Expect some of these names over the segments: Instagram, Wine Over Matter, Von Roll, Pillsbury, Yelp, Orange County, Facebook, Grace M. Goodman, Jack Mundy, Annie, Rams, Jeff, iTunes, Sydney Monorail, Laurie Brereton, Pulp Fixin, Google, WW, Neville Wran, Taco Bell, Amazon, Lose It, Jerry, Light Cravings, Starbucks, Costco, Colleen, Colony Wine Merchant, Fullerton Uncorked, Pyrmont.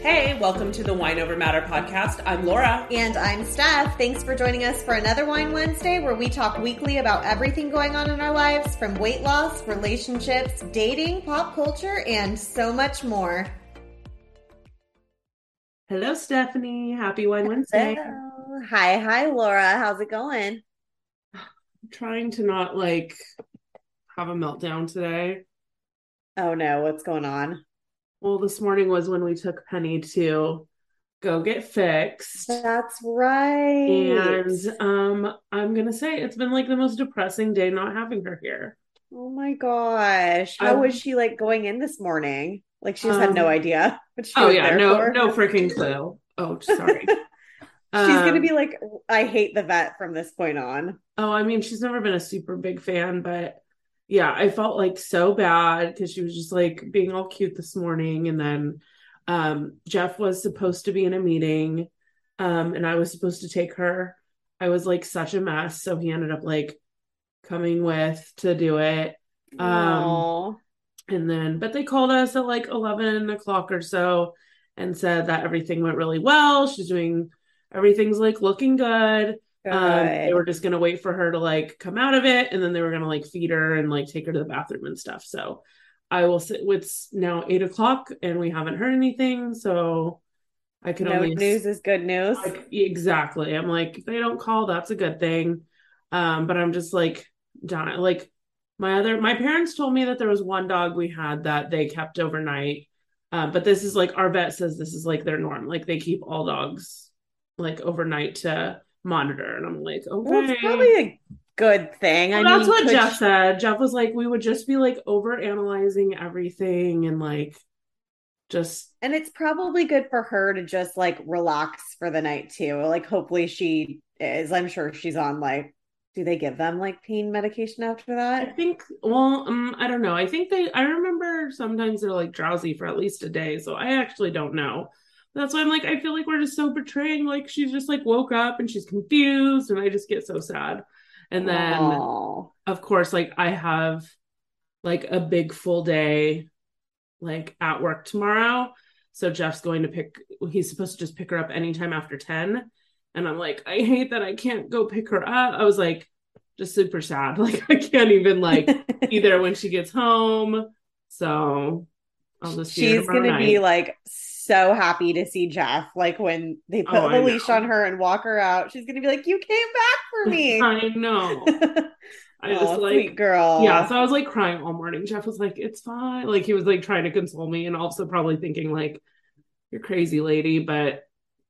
Hey, welcome to the Wine Over Matter podcast. I'm Laura. And I'm Steph. Thanks for joining us for another Wine Wednesday, where we talk weekly about everything going on in our lives, from weight loss, relationships, dating, pop culture, and so much more. Hello, Stephanie. Happy Wine Wednesday. Hello. Hi, Laura. How's it going? I'm trying to not, have a meltdown today. Oh, no. What's going on? Well, this morning was when we took Penny to go get fixed. That's right. And I'm going to say it's been the most depressing day not having her here. Oh my gosh. How was she going in this morning? She just had no idea what she was there for. No freaking clue. Oh, sorry. She's going to be I hate the vet from this point on. Oh, I mean, she's never been a super big fan, but... yeah, I felt so bad because she was just being all cute this morning. And then Jeff was supposed to be in a meeting and I was supposed to take her. I was such a mess. So he ended up coming with to do it. And then, but they called us at 11 o'clock or so and said that everything went really well. She's doing, everything's looking good. They were just going to wait for her to come out of it. And then they were going to feed her and take her to the bathroom and stuff. So I will sit with now 8 o'clock and we haven't heard anything. So I can only news is good news. Exactly. I'm if they don't call, that's a good thing. But I'm just done. My parents told me that there was one dog we had that they kept overnight. But this is our vet says this is their norm. They keep all dogs overnight to monitor, and I'm okay. Well, it's probably a good thing. Well, that's what Jeff said. Jeff was we would just be over analyzing everything and just, and it's probably good for her to just relax for the night too. Hopefully she is. I'm sure she's on do they give them pain medication after that? I think. Well, I don't know. I think I remember sometimes they're drowsy for at least a day. So I actually don't know. That's why I'm I feel we're just so betraying. She's just woke up and she's confused, and I just get so sad. And then, of course, I have a big full day, at work tomorrow. So Jeff's going to he's supposed to just pick her up anytime after 10. And I'm I hate that I can't go pick her up. I was just super sad. I can't even either when she gets home. So I'll just see her tomorrow night. She's going to be so happy to see Jeff. When they put the leash on her and walk her out, she's gonna be you came back for me. I know. I just sweet girl. Yeah. So I was crying all morning. Jeff was it's fine. He was trying to console me and also probably thinking you're crazy, lady. But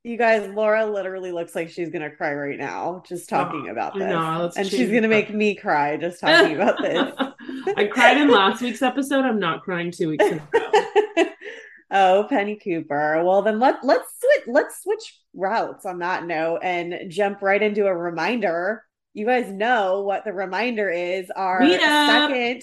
you guys, Laura literally looks like she's gonna cry right now just talking about this. No, and she's gonna make me cry just talking about this. I cried in last week's episode. I'm not crying 2 weeks in a row. Oh, Penny Cooper. Well, then let's switch routes on that note and jump right into a reminder. You guys know what the reminder is. Our second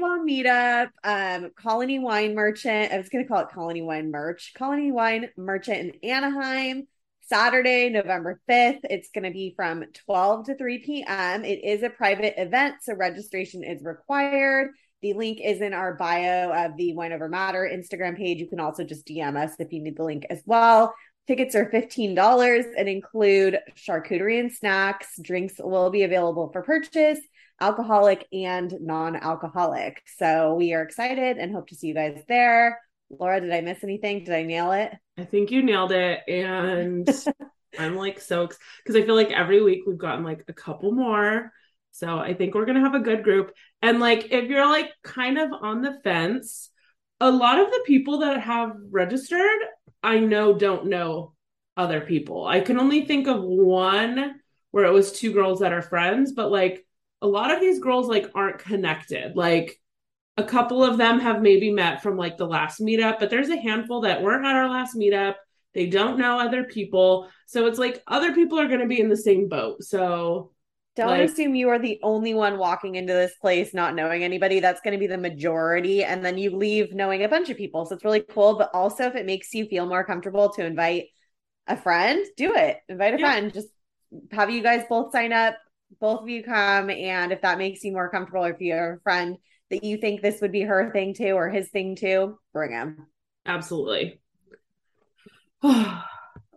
long meetup. Colony Wine Merchant. I was going to call it Colony Wine Merch. Colony Wine Merchant in Anaheim, Saturday, November 5th. It's going to be from 12 to 3 p.m. It is a private event, so registration is required. The link is in our bio of the Wine Over Matter Instagram page. You can also just DM us if you need the link as well. Tickets are $15 and include charcuterie and snacks. Drinks will be available for purchase, alcoholic and non-alcoholic. So we are excited and hope to see you guys there. Laura, did I miss anything? Did I nail it? I think you nailed it. And I'm so excited because I feel every week we've gotten a couple more. So I think we're going to have a good group. And if you're kind of on the fence, a lot of the people that have registered, I know, don't know other people. I can only think of one where it was two girls that are friends, but like a lot of these girls like aren't connected. Like a couple of them have maybe met from like the last meetup, but there's a handful that weren't at our last meetup. They don't know other people. So it's like other people are going to be in the same boat. So don't assume you are the only one walking into this place not knowing anybody. That's going to be the majority. And then you leave knowing a bunch of people. So it's really cool. But also if it makes you feel more comfortable to invite a friend, do it. Invite a friend. Just have you guys both sign up. Both of you come. And if that makes you more comfortable, if you have a friend that you think this would be her thing too or his thing too, bring him. Absolutely.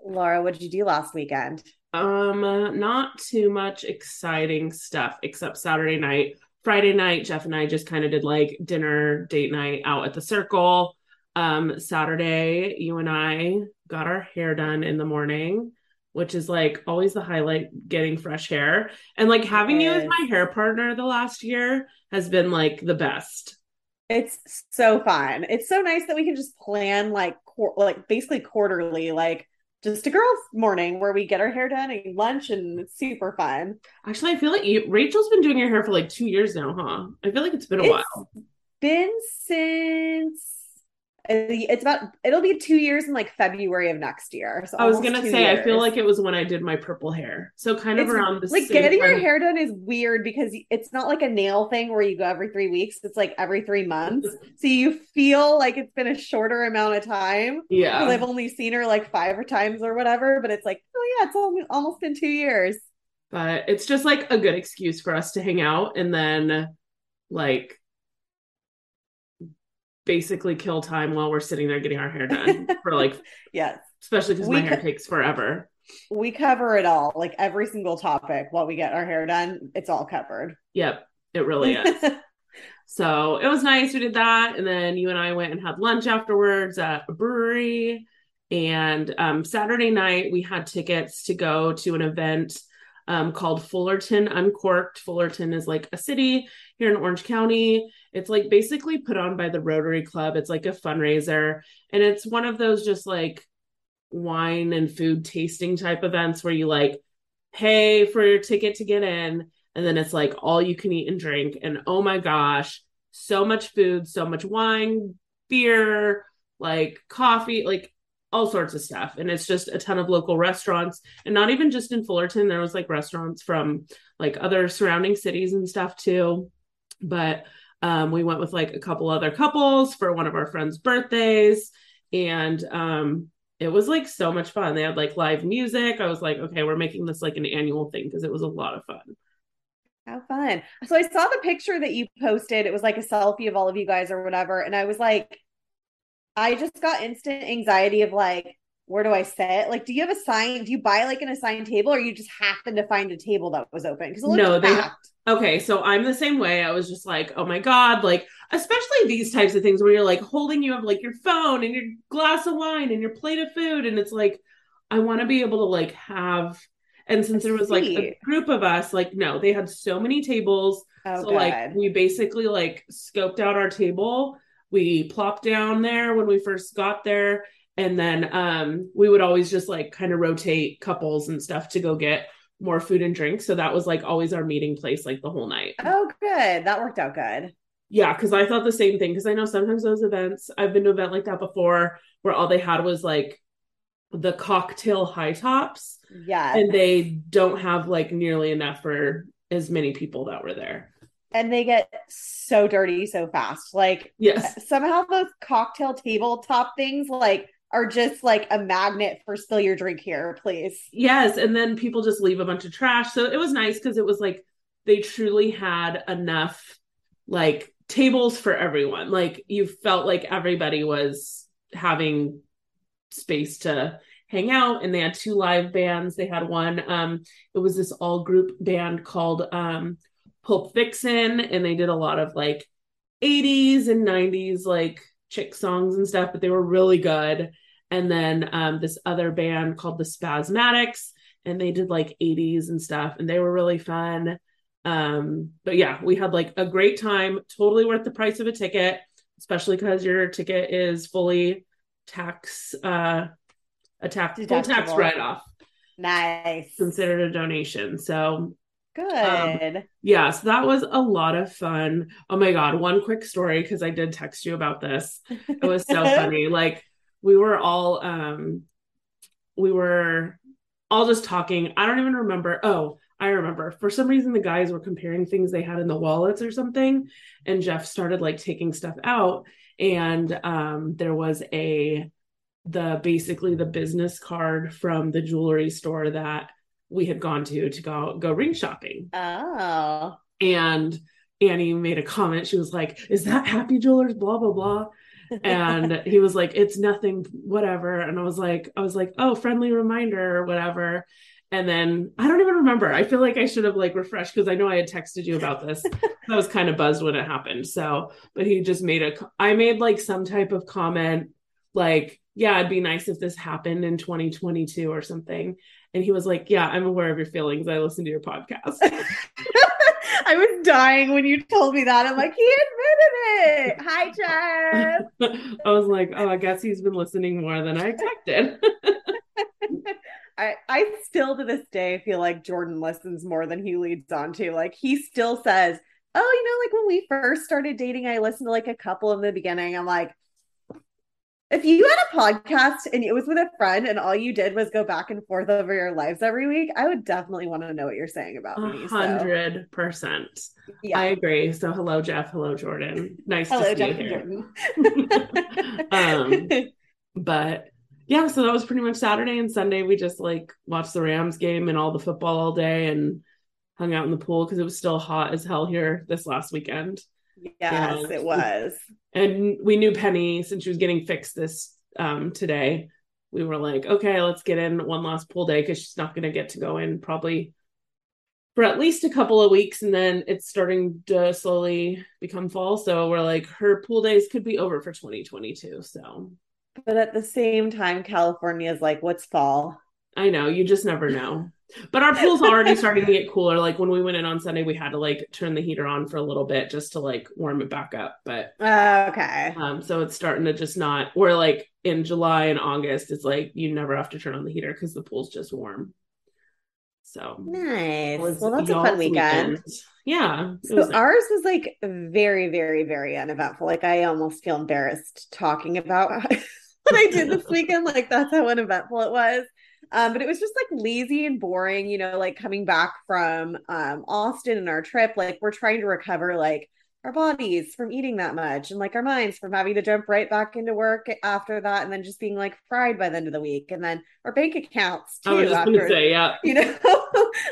Laura, what did you do last weekend? Not too much exciting stuff, except Saturday night, Friday night, Jeff and I just kind of did like dinner, date night out at the Circle. Saturday, you and I got our hair done in the morning, which is like always the highlight, getting fresh hair. And like having you as my hair partner the last year has been like the best. It's so fun. It's so nice that we can just plan like basically quarterly, like just a girls' morning where we get our hair done and lunch, and it's super fun. Actually, I feel like Rachel's been doing your hair for like 2 years now, huh? I feel like it's been a while. Been since it'll be 2 years in like February of next year. So I was going to say, years. I feel like it was when I did my purple hair. So kind of around this. Like getting your hair done is weird because it's not like a nail thing where you go every 3 weeks. It's like every 3 months. So you feel like it's been a shorter amount of time. Yeah. Because I've only seen her like 5 times or whatever, but it's like, oh yeah, it's almost been 2 years. But it's just like a good excuse for us to hang out and then like basically kill time while we're sitting there getting our hair done for like especially because my hair takes forever. We cover it all, like every single topic while we get our hair done. It's all covered. Yep, it really is. So it was nice. We did that, and then you and I went and had lunch afterwards at a brewery. And Saturday night we had tickets to go to an event called Fullerton Uncorked. Fullerton is like a city here in Orange County. It's like basically put on by the Rotary Club. It's like a fundraiser. And it's one of those just like wine and food tasting type events where you like pay for your ticket to get in. And then it's like all you can eat and drink. And oh my gosh, so much food, so much wine, beer, like coffee, like all sorts of stuff. And it's just a ton of local restaurants, and not even just in Fullerton. There was like restaurants from like other surrounding cities and stuff too. But we went with like a couple other couples for one of our friends' birthdays, and it was like so much fun. They had like live music. I was like, okay, we're making this like an annual thing because it was a lot of fun. How fun. So I saw the picture that you posted. It was like a selfie of all of you guys or whatever. And I was like, I just got instant anxiety of like, where do I sit? Like, do you have a sign? Do you buy like an assigned table, or you just happen to find a table that was open? Because no, okay. So I'm the same way. I was just like, oh my God, like, especially these types of things where you're like holding, you have like your phone and your glass of wine and your plate of food. And it's like, I want to be able to like have, and since there was like a group of us, like, no, they had so many tables. Oh, so God. Like, we basically like scoped out our table. We plopped down there when we first got there. And then we would always just like kind of rotate couples and stuff to go get more food and drinks. So that was like always our meeting place, like the whole night. Oh, good. That worked out good. Yeah. Cause I thought the same thing. Cause I know sometimes those events, I've been to an event like that before where all they had was like the cocktail high tops. Yeah. And they don't have like nearly enough for as many people that were there. And they get so dirty so fast. Like, yes. Somehow those cocktail tabletop things like are just like a magnet for spill your drink here, please. Yes. And then people just leave a bunch of trash. So it was nice because it was like they truly had enough like tables for everyone. Like you felt like everybody was having space to hang out, and they had 2 live bands. They had one. It was this all group band called Pulp Fixin, and they did a lot of like 80s and 90s like chick songs and stuff, but they were really good. And then this other band called The Spasmatics, and they did like 80s and stuff, and they were really fun. But yeah, we had like a great time. Totally worth the price of a ticket, especially because your ticket is fully tax full tax write-off. Nice. Considered a donation. So good. Yeah. So that was a lot of fun. Oh my God. One quick story. Cause I did text you about this. It was so funny. Like we were all just talking. I don't even remember. Oh, I remember for some reason the guys were comparing things they had in the wallets or something. And Jeff started like taking stuff out. And there was basically the business card from the jewelry store that we had gone to go ring shopping. Oh. And Annie made a comment. She was like, is that Happy Jewelers? Blah, blah, blah. And he was like, it's nothing, whatever. And I was like, oh, friendly reminder or whatever. And then I don't even remember. I feel like I should have like refreshed because I know I had texted you about this. I was kind of buzzed when it happened. So, but he just I made like some type of comment like, yeah, it'd be nice if this happened in 2022 or something. And he was like, yeah, I'm aware of your feelings. I listen to your podcast. I was dying when you told me that. I'm like, he admitted it. Hi, Jeff. I was like, oh, I guess he's been listening more than I expected. I still to this day feel like Jordan listens more than he leads on to. Like he still says, oh, you know, like when we first started dating, I listened to like a couple in the beginning. I'm like, if you had a podcast and it was with a friend and all you did was go back and forth over your lives every week, I would definitely want to know what you're saying about me. 100%. I agree. So hello, Jeff. Hello, Jordan. Nice to see you here. But yeah, so that was pretty much Saturday and Sunday. We just like watched the Rams game and all the football all day and hung out in the pool because it was still hot as hell here this last weekend. Yes, it was. And we knew Penny, since she was getting fixed this today, we were like, okay, let's get in one last pool day because she's not going to get to go in probably for at least a couple of weeks. And then it's starting to slowly become fall. So we're like, her pool days could be over for 2022. So, but at the same time, California is like, what's fall? I know. You just never know. But our pool's already starting to get cooler. Like when we went in on Sunday, we had to like turn the heater on for a little bit just to like warm it back up. But okay. So it's starting to just not, or like in July and August, it's like you never have to turn on the heater because the pool's just warm. So nice. Well, that's a fun weekend. Yeah. So ours was like very, very, very uneventful. Like I almost feel embarrassed talking about what I did this weekend. Like that's how uneventful it was. But it was just like lazy and boring, you know, like coming back from Austin and our trip, like we're trying to recover like our bodies from eating that much and like our minds from having to jump right back into work after that. And then just being like fried by the end of the week. And then our bank accounts too. I was just gonna say, yeah. You know,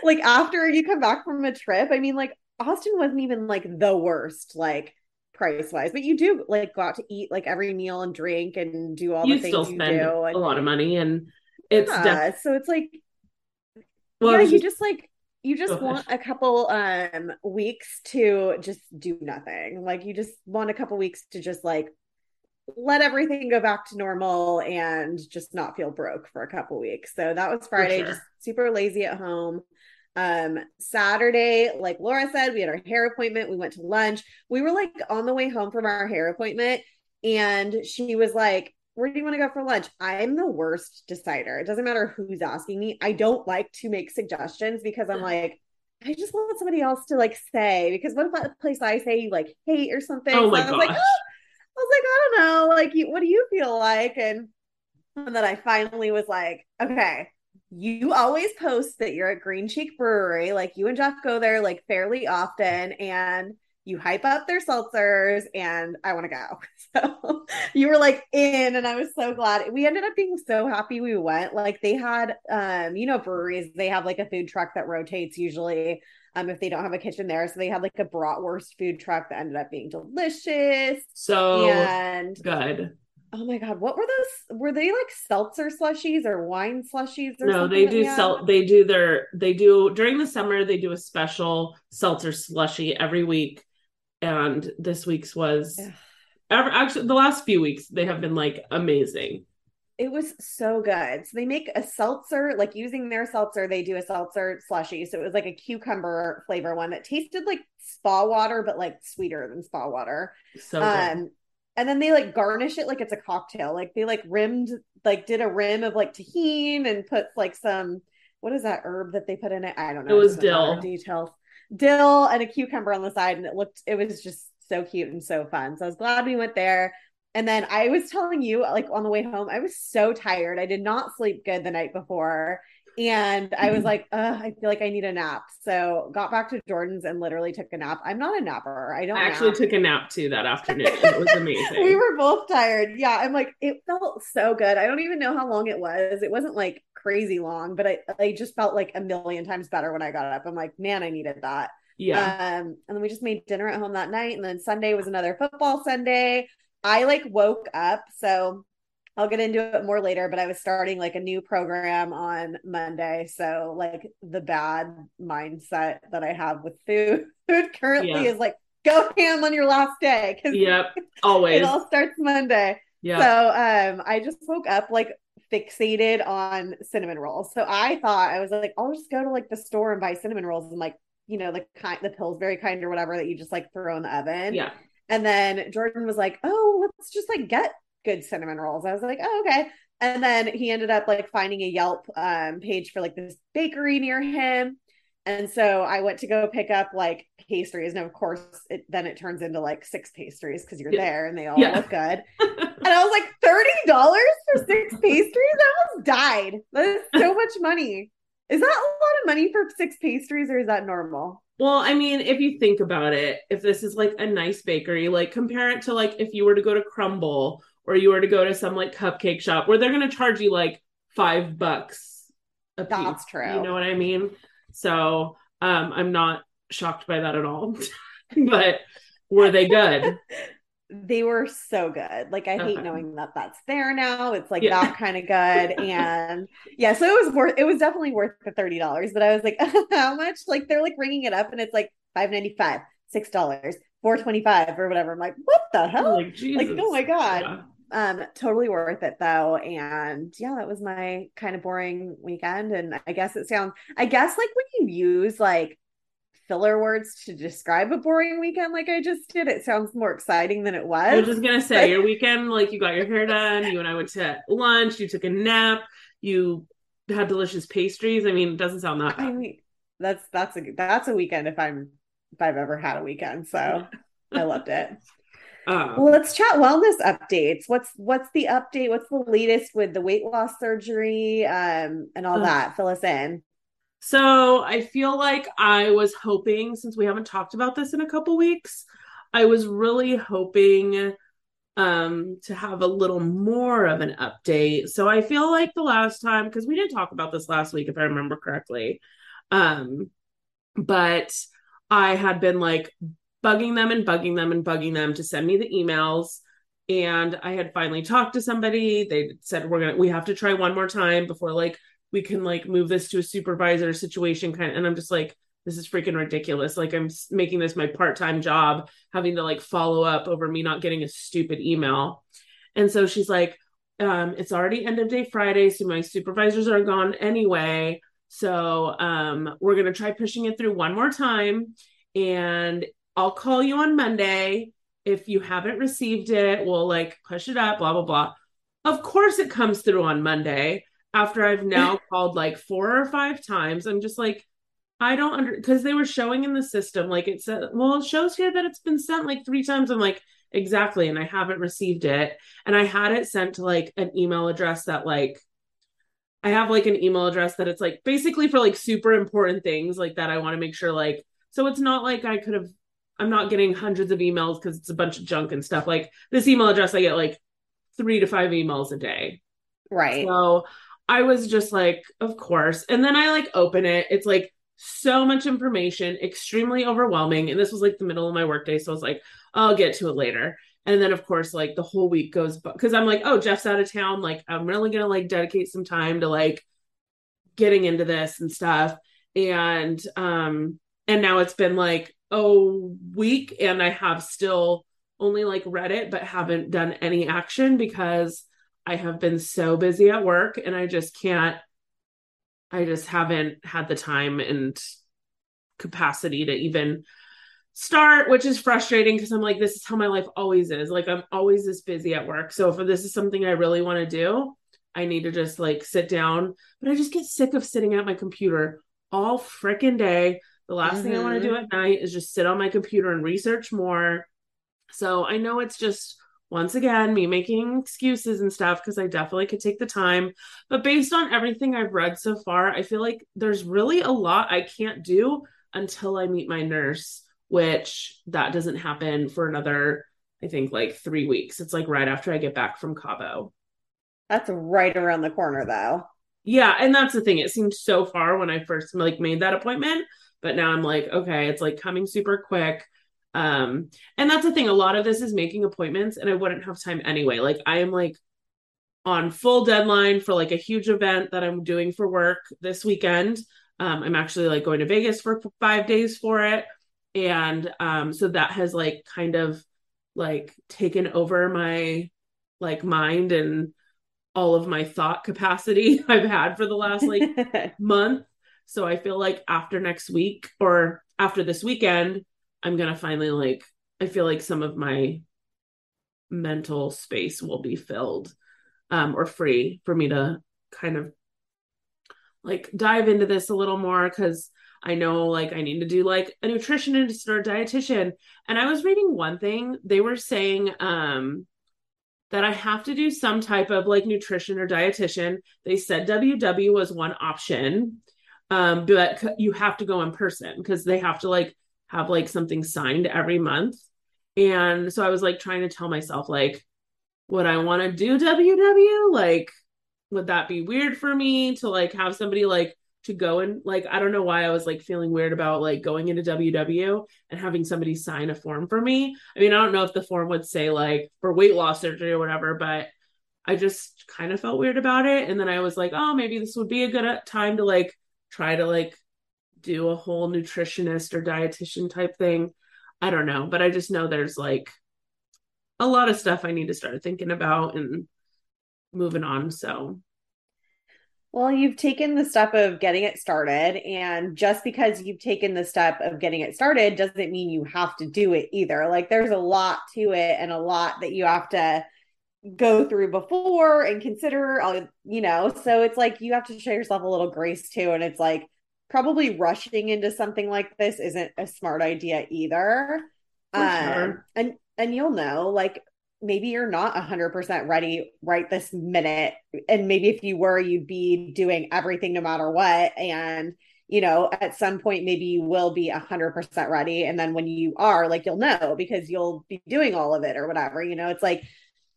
like after you come back from a trip, I mean, like Austin wasn't even like the worst, like price wise, but you do like go out to eat like every meal and drink and do all the things you do. You still spend a lot of money and it's so it's like, well, yeah, you just want a couple weeks to just do nothing. Like you just want a couple weeks to just like let everything go back to normal and just not feel broke for a couple weeks. So that was Friday, just super lazy at home. Saturday, like Laura said, we had our hair appointment. We went to lunch. We were like on the way home from our hair appointment and she was like, where do you want to go for lunch? I'm the worst decider. It doesn't matter who's asking me. I don't like to make suggestions because I'm like, I just want somebody else to like say, because what if that place I say you like hate or something? Oh my gosh. I was like, I don't know. Like, what do you feel like? And then I finally was like, okay, you always post that you're at Green Cheek Brewery. Like you and Jeff go there like fairly often. And you hype up their seltzers and I want to go. So you were like in, and I was so glad. We ended up being so happy we went. Like they had, you know, breweries, they have like a food truck that rotates usually if they don't have a kitchen there. So they had like a bratwurst food truck that ended up being delicious. So good. Oh my God. What were those? Were they like seltzer slushies or wine slushies? No, they do during the summer, they do a special seltzer slushie every week. And this week's was actually the last few weeks they have been like amazing. It was so good. So they make a seltzer, like using their seltzer, they do a seltzer slushie. So it was like a cucumber flavor one that tasted like spa water, but like sweeter than spa water. So good. And then they like garnish it like it's a cocktail. Like they like rimmed, like did a rim of like tahini and put like some, what is that herb that they put in it? I don't know. It was dill. Details. Dill and a cucumber on the side. And it was just so cute and so fun. So I was glad we went there. And then I was telling you, like on the way home, I was so tired. I did not sleep good the night before. And I was like, I feel like I need a nap. So got back to Jordan's and literally took a nap. I'm not a napper. I actually took a nap too that afternoon. It was amazing. We were both tired. Yeah. I'm like, it felt so good. I don't even know how long it was. It wasn't like crazy long, but I just felt like a million times better when I got up. I'm like, man, I needed that. Yeah. And then we just made dinner at home that night. And then Sunday was another football Sunday. I like woke up. So I'll get into it more later, but I was starting like a new program on Monday. So like the bad mindset that I have with food currently is like, go ham on your last day. Yep. Always. It all starts Monday. Yeah. So I just woke up like fixated on cinnamon rolls. So I thought, I was like, I'll just go to like the store and buy cinnamon rolls and like, you know, the Pillsbury kind or whatever that you just like throw in the oven. Yeah. And then Jordan was like, oh, let's just like get good cinnamon rolls. I was like, oh, okay. And then he ended up like finding a Yelp page for like this bakery near him. And so I went to go pick up like pastries. And of course, then it turns into like 6 pastries because you're there and they all look good. And I was like, $30 for 6 pastries? I almost died. That is so much money. Is that a lot of money for 6 pastries or is that normal? Well, I mean, if you think about it, if this is like a nice bakery, like compare it to like if you were to go to Crumble or you were to go to some like cupcake shop where they're going to charge you like $5 a piece. That's true. You know what I mean? So I'm not shocked by that at all, but were they good? They were so good. Like, I hate knowing that that's there now. It's like that kind of good. And yeah, so it was definitely worth the $30, but I was like, how much? Like they're like ringing it up and it's like $5.95, $6. $4.25 or whatever. I'm like, what the hell? Like, oh my God. Yeah. Totally worth it though. And yeah, that was my kind of boring weekend. And I guess like when you use like filler words to describe a boring weekend, like I just did, it sounds more exciting than it was. I was just going to say your weekend, like you got your hair done, you and I went to lunch, you took a nap, you had delicious pastries. I mean, it doesn't sound that bad. I mean, that's a weekend if I've ever had a weekend. So I loved it. Well, let's chat wellness updates. What's the update? What's the latest with the weight loss surgery and all that? Fill us in. So I feel like I was hoping, since we haven't talked about this in a couple weeks, I was really hoping to have a little more of an update. So I feel like the last time, because we did talk about this last week, if I remember correctly, but I had been like bugging them to send me the emails. And I had finally talked to somebody. They said, we have to try one more time before like, we can like move this to a supervisor situation kind of. And I'm just like, this is freaking ridiculous. Like I'm making this my part-time job, having to like follow up over me not getting a stupid email. And so she's like, it's already end of day Friday. So my supervisors are gone anyway. So we're going to try pushing it through one more time and I'll call you on Monday. If you haven't received it, we'll like push it up, blah, blah, blah. Of course it comes through on Monday after I've now called like 4 or 5 times. I'm just like, I don't because they were showing in the system. Like it said, well, it shows here that it's been sent like 3 times. I'm like, exactly. And I haven't received it. And I had it sent to like an email address that like, I have like an email address that it's like basically for like super important things like that. I want to make sure like, so it's not like I'm not getting hundreds of emails because it's a bunch of junk and stuff. Like this email address, I get like 3 to 5 emails a day. Right. So I was just like, of course. And then I like open it. It's like so much information, extremely overwhelming. And this was like the middle of my workday. So I was like, I'll get to it later. And then of course, like the whole week goes, because I'm like, oh, Jeff's out of town. Like, I'm really going to like dedicate some time to like getting into this and stuff. And now it's been like a week and I have still only like read it, but haven't done any action because I have been so busy at work and I just haven't had the time and capacity to even start, which is frustrating because I'm like, this is how my life always is. Like, I'm always this busy at work. So if this is something I really want to do, I need to just like sit down. But I just get sick of sitting at my computer all freaking day. The last thing I want to do at night is just sit on my computer and research more. So I know it's just, once again, me making excuses and stuff, because I definitely could take the time. But based on everything I've read so far, I feel like there's really a lot I can't do until I meet my nurse, which that doesn't happen for another, I think, like 3 weeks. It's like right after I get back from Cabo. That's right around the corner, though. Yeah. And that's the thing. It seemed so far when I first like made that appointment. But now I'm like, okay, it's like coming super quick. And that's the thing. A lot of this is making appointments, and I wouldn't have time anyway. Like, I am like on full deadline for like a huge event that I'm doing for work this weekend. I'm actually like going to Vegas for 5 days for it. And, so that has like kind of like taken over my like mind and all of my thought capacity I've had for the last like month. So I feel like after next week or after this weekend, I'm going to finally like, I feel like some of my mental space will be filled or free for me to kind of like dive into this a little more. Cause I know like I need to do like a nutritionist or a dietitian. And I was reading one thing, they were saying that I have to do some type of like nutrition or dietitian. They said WW was one option, but you have to go in person because they have to like have like something signed every month. And so I was like trying to tell myself, like, would I want to do WW? Like, would that be weird for me to like have somebody like to go and like, I don't know why I was like feeling weird about like going into WW and having somebody sign a form for me. I mean, I don't know if the form would say like for weight loss surgery or whatever, but I just kind of felt weird about it. And then I was like, oh, maybe this would be a good time to like try to like do a whole nutritionist or dietitian type thing. I don't know, but I just know there's like a lot of stuff I need to start thinking about and moving on. So, well, you've taken the step of getting it started, and just because you've taken the step of getting it started doesn't mean you have to do it either. Like, there's a lot to it and a lot that you have to go through before and consider, you know, so it's like you have to show yourself a little grace too. And it's like, probably rushing into something like this isn't a smart idea either. Sure. And you'll know, like, maybe you're not 100% ready right this minute. And maybe if you were, you'd be doing everything no matter what. And, you know, at some point, maybe you will be 100% ready. And then when you are, like, you'll know because you'll be doing all of it or whatever, you know, it's like,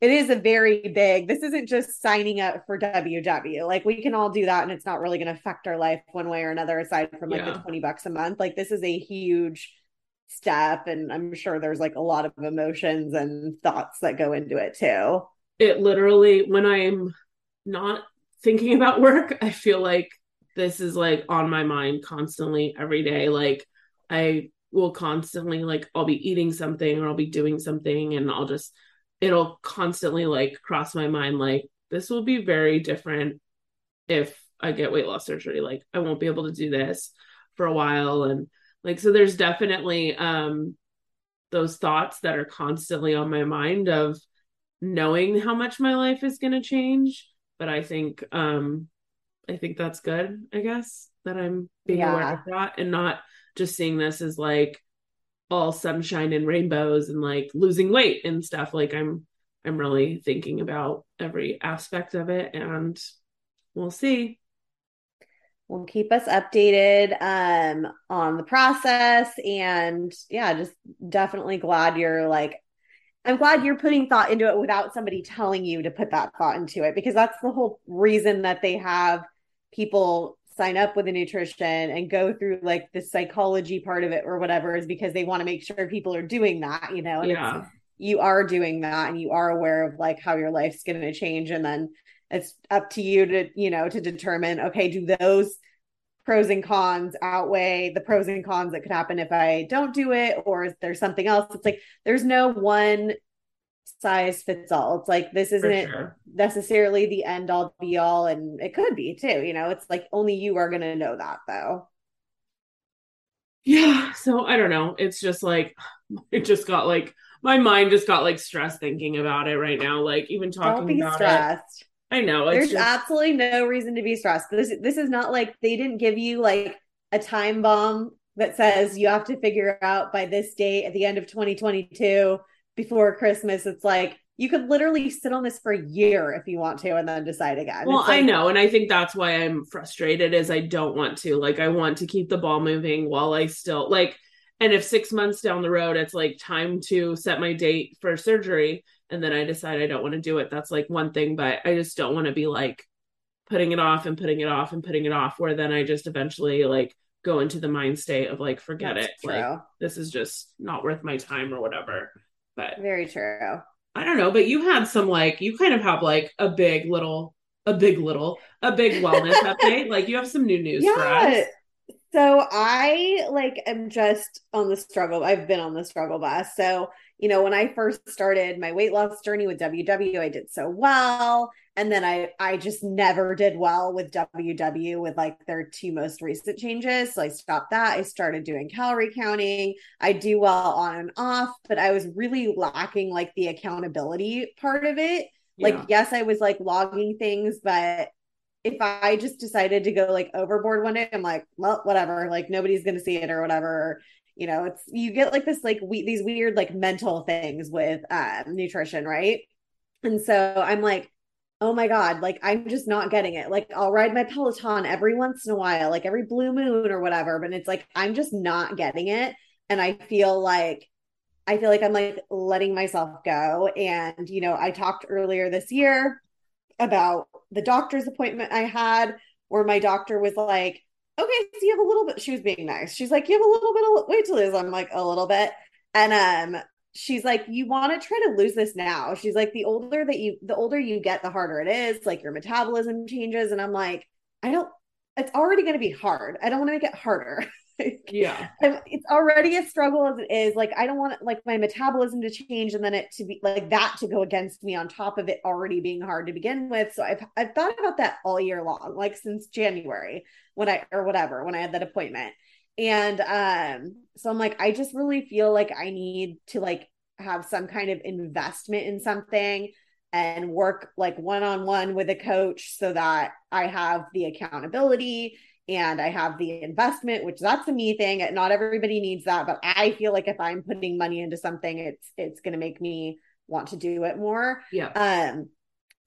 it is a very big, this isn't just signing up for WW. Like, we can all do that and it's not really going to affect our life one way or another, aside from like the $20 a month. Like, this is a huge step. And I'm sure there's like a lot of emotions and thoughts that go into it too. It literally, when I'm not thinking about work, I feel like this is like on my mind constantly every day. Like, I will constantly like, I'll be eating something or I'll be doing something and I'll just, it'll constantly like cross my mind. Like, this will be very different if I get weight loss surgery. Like, I won't be able to do this for a while. And like, so there's definitely those thoughts that are constantly on my mind of knowing how much my life is going to change. But I think that's good, I guess, that I'm being aware of that and not just seeing this as like all sunshine and rainbows and like losing weight and stuff. Like, I'm really thinking about every aspect of it, and we'll see. We'll keep us updated on the process. And yeah, just definitely glad you're like, I'm glad you're putting thought into it without somebody telling you to put that thought into it, because that's the whole reason that they have people sign up with a nutrition and go through like the psychology part of it or whatever, is because they want to make sure people are doing that, you know, and you are doing that and you are aware of like how your life's going to change. And then it's up to you to, you know, to determine, okay, do those pros and cons outweigh the pros and cons that could happen if I don't do it? Or is there something else? It's like, there's no one size fits all. It's like, this isn't necessarily the end all be all, and it could be too, you know. It's like only you are going to know that, though. Yeah. So I don't know. It's just like, it just got like, my mind just got like stressed thinking about it right now. Like even talking about stressed. It. I know. There's just absolutely no reason to be stressed. This is not like they didn't give you like a time bomb that says you have to figure out by this date at the end of 2022 before Christmas. It's like, you could literally sit on this for a year if you want to, and then decide again. Well, I know. And I think that's why I'm frustrated is I don't want to, like, I want to keep the ball moving while I still like, and if 6 months down the road, it's like time to set my date for surgery. And then I decide I don't want to do it. That's like one thing, but I just don't want to be like putting it off and putting it off and putting it off, where then I just eventually like go into the mind state of like, forget that's it. True. Like, this is just not worth my time or whatever, but very true. I don't know, but you had some, like, you kind of have like a big wellness update. Like you have some new news for us. So I like, am just on the struggle. I've been on the struggle bus. So, you know, when I first started my weight loss journey with WW, I did so well. And then I just never did well with WW with like their two most recent changes. So I stopped that. I started doing calorie counting. I do well on and off, but I was really lacking like the accountability part of it. Yeah. Like, yes, I was like logging things, but if I just decided to go like overboard one day, I'm like, well, whatever, like nobody's going to see it or whatever. You know, it's, you get like this, like these weird, like mental things with nutrition. Right. And so I'm like, oh my God, like I'm just not getting it. Like I'll ride my Peloton every once in a while, like every blue moon or whatever. But it's like, I'm just not getting it. And I feel like I'm like letting myself go. And, you know, I talked earlier this year about the doctor's appointment I had where my doctor was like, okay, so you have a little bit, she was being nice. She's like, you have a little bit of weight to lose. I'm like, a little bit. And, she's like, you want to try to lose this now. She's like, the older you get, the harder it is. Like your metabolism changes. And I'm like, it's already going to be hard. I don't want to make it harder. Yeah. It's already a struggle as it is. Like, I don't want like my metabolism to change and then it to be like that to go against me on top of it already being hard to begin with. So I've thought about that all year long, like since January when I had that appointment. And, so I'm like, I just really feel like I need to like have some kind of investment in something and work like one-on-one with a coach so that I have the accountability and I have the investment, which that's a me thing. Not everybody needs that, but I feel like if I'm putting money into something, it's going to make me want to do it more. Yeah.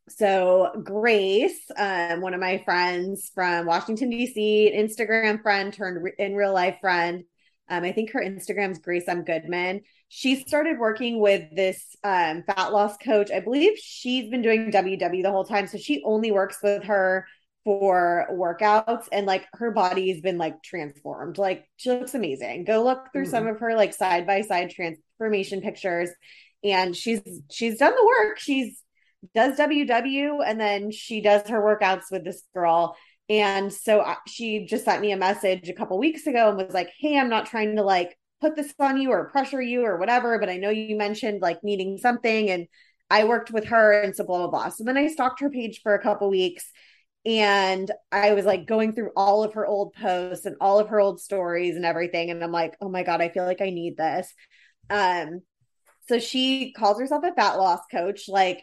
So Grace, one of my friends from Washington, D.C., an Instagram friend turned in real life friend. I think her Instagram's Grace M. Goodman. She started working with this fat loss coach. I believe she's been doing WW the whole time. So she only works with her for workouts, and like her body's been like transformed. Like she looks amazing. Go look through some of her like side-by-side transformation pictures. And she's done the work. She does WW and then she does her workouts with this girl. And so she just sent me a message a couple weeks ago and was like, hey, I'm not trying to like put this on you or pressure you or whatever, but I know you mentioned like needing something, and I worked with her, and so blah, blah, blah. So then I stalked her page for a couple weeks and I was like going through all of her old posts and all of her old stories and everything. And I'm like, oh my God, I feel like I need this. So she calls herself a fat loss coach. Like,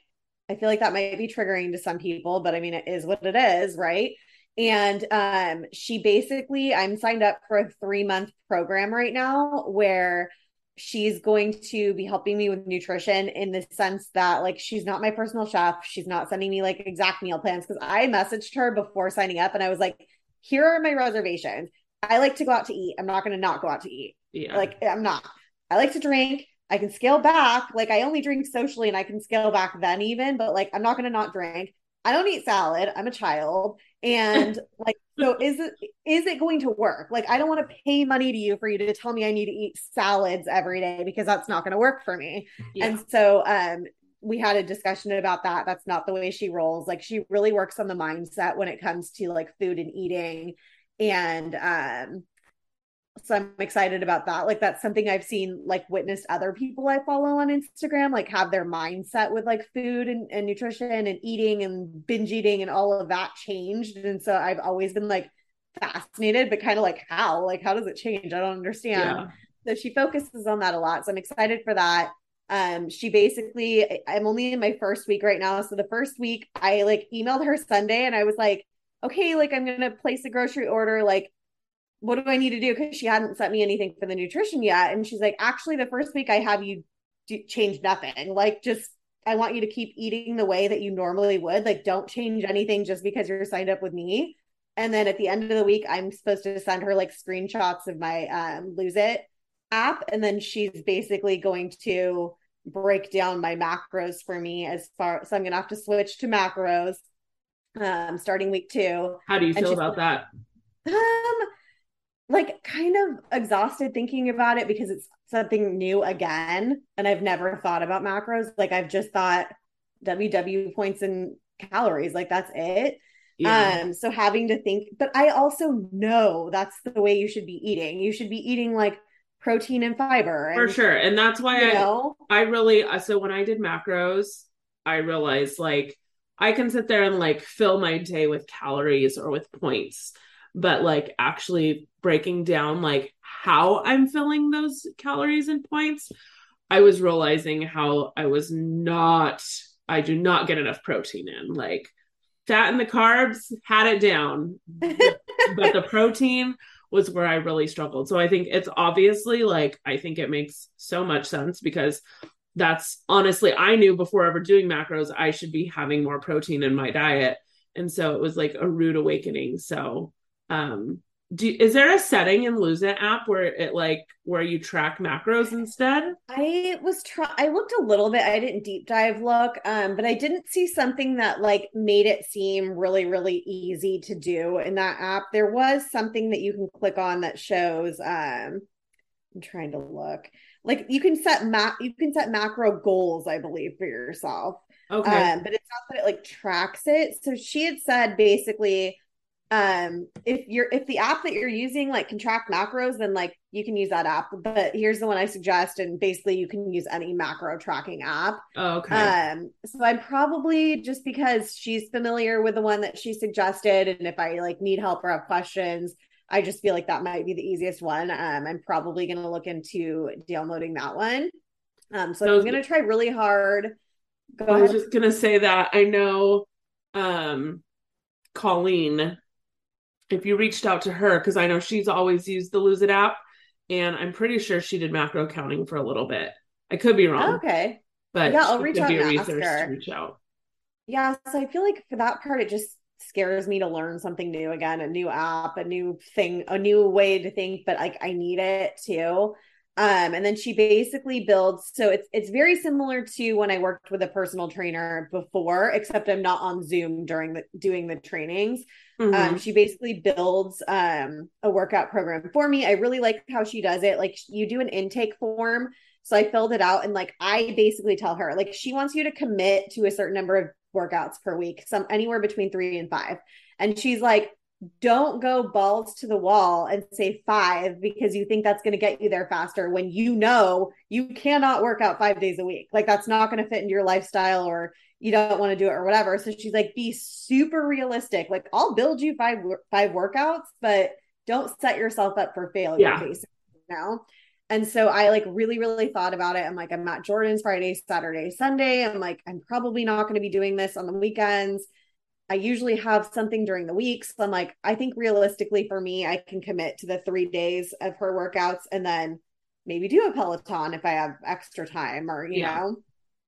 I feel like that might be triggering to some people, but I mean, it is what it is, right? And she basically, I'm signed up for a 3-month program right now where she's going to be helping me with nutrition in the sense that like, she's not my personal chef. She's not sending me like exact meal plans, because I messaged her before signing up and I was like, here are my reservations. I like to go out to eat. I'm not going to not go out to eat. Yeah. Like I'm not, I like to drink. I can scale back. Like I only drink socially and I can scale back then even, but like, I'm not going to not drink. I don't eat salad. I'm a child. And like, so is it going to work? Like, I don't want to pay money to you for you to tell me I need to eat salads every day, because that's not going to work for me. Yeah. And so, we had a discussion about that. That's not the way she rolls. Like she really works on the mindset when it comes to like food and eating. And, so I'm excited about that. Like that's something I've seen, like witnessed other people I follow on Instagram, like have their mindset with like food and nutrition and eating and binge eating and all of that changed. And so I've always been like, fascinated, but kind of like, how? Like, how does it change? I don't understand. Yeah. So she focuses on that a lot. So I'm excited for that. She basically, I'm only in my first week right now. So the first week I like emailed her Sunday and I was like, okay, like I'm going to place a grocery order. Like, what do I need to do? Cause she hadn't sent me anything for the nutrition yet. And she's like, actually the first week I have you change nothing. Like, just, I want you to keep eating the way that you normally would. Like, don't change anything just because you're signed up with me. And then at the end of the week, I'm supposed to send her like screenshots of my Lose It app. And then she's basically going to break down my macros for me as far. So I'm going to have to switch to macros starting week 2. How do you feel about that? Like kind of exhausted thinking about it because it's something new again. And I've never thought about macros. Like I've just thought WW points and calories, like that's it. Yeah. So having to think, but I also know that's the way you should be eating. You should be eating like protein and fiber. For sure. And that's why so when I did macros, I realized like I can sit there and like fill my day with calories or with points, but like actually breaking down like how I'm filling those calories and points, I was realizing how I do not get enough protein in. Like fat and the carbs had it down, but the protein was where I really struggled. So I think it's obviously like, I think it makes so much sense because that's honestly, I knew before ever doing macros, I should be having more protein in my diet. And so it was like a rude awakening. So, is there a setting in Lose It app where you track macros instead? I looked a little bit. I didn't deep dive look, but I didn't see something that like made it seem really, really easy to do in that app. There was something that you can click on that shows, I'm trying to look, like you can set macro goals, I believe, for yourself. Okay. But it's not that it like tracks it. So she had said basically, if the app that you're using like can track macros, then like you can use that app, but here's the one I suggest. And basically you can use any macro tracking app. Oh, okay. So I'm probably, just because she's familiar with the one that she suggested, and if I like need help or have questions, I just feel like that might be the easiest one. I'm probably going to look into downloading that one. So I'm going to try really hard. I was just going to say that I know, Colleen, if you reached out to her, because I know she's always used the Lose It app, and I'm pretty sure she did macro counting for a little bit. I could be wrong. Okay. But yeah, I'll reach out and ask her. To reach out. Yeah. So I feel like for that part, it just scares me to learn something new again, a new app, a new thing, a new way to think, but like I need it too. And then she basically builds. So it's very similar to when I worked with a personal trainer before, except I'm not on Zoom doing the trainings. Mm-hmm. She basically builds, a workout program for me. I really like how she does it. Like you do an intake form. So I filled it out and like, I basically tell her, like, she wants you to commit to a certain number of workouts per week, anywhere between 3 and 5. And she's like, don't go balls to the wall and say 5 because you think that's going to get you there faster when you know you cannot work out 5 days a week. Like that's not going to fit into your lifestyle, or you don't want to do it or whatever. So she's like, be super realistic. Like I'll build you five workouts, but don't set yourself up for failure. Yeah. Basically, you know? And so I like really, really thought about it. I'm like, I'm at Jordan's Friday, Saturday, Sunday. I'm like, I'm probably not going to be doing this on the weekends. I usually have something during the week. So I'm like, I think realistically for me, I can commit to the 3 days of her workouts and then maybe do a Peloton if I have extra time or, you know,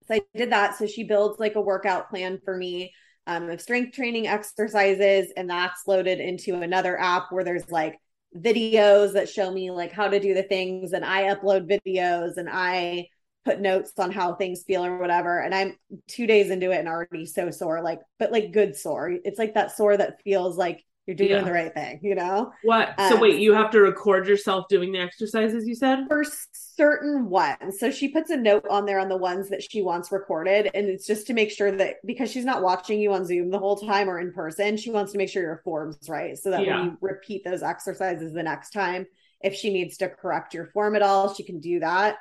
so I did that. So she builds like a workout plan for me of strength training exercises. And that's loaded into another app where there's like videos that show me like how to do the things. And I upload videos and I put notes on how things feel or whatever. And I'm 2 days into it and already so sore, like, but like good sore. It's like that sore that feels like you're doing the right thing, you know? What? So wait, you have to record yourself doing the exercises you said? For certain ones. So she puts a note on there on the ones that she wants recorded. And it's just to make sure that, because she's not watching you on Zoom the whole time or in person, she wants to make sure your form's right. So that when you repeat those exercises the next time, if she needs to correct your form at all, she can do that.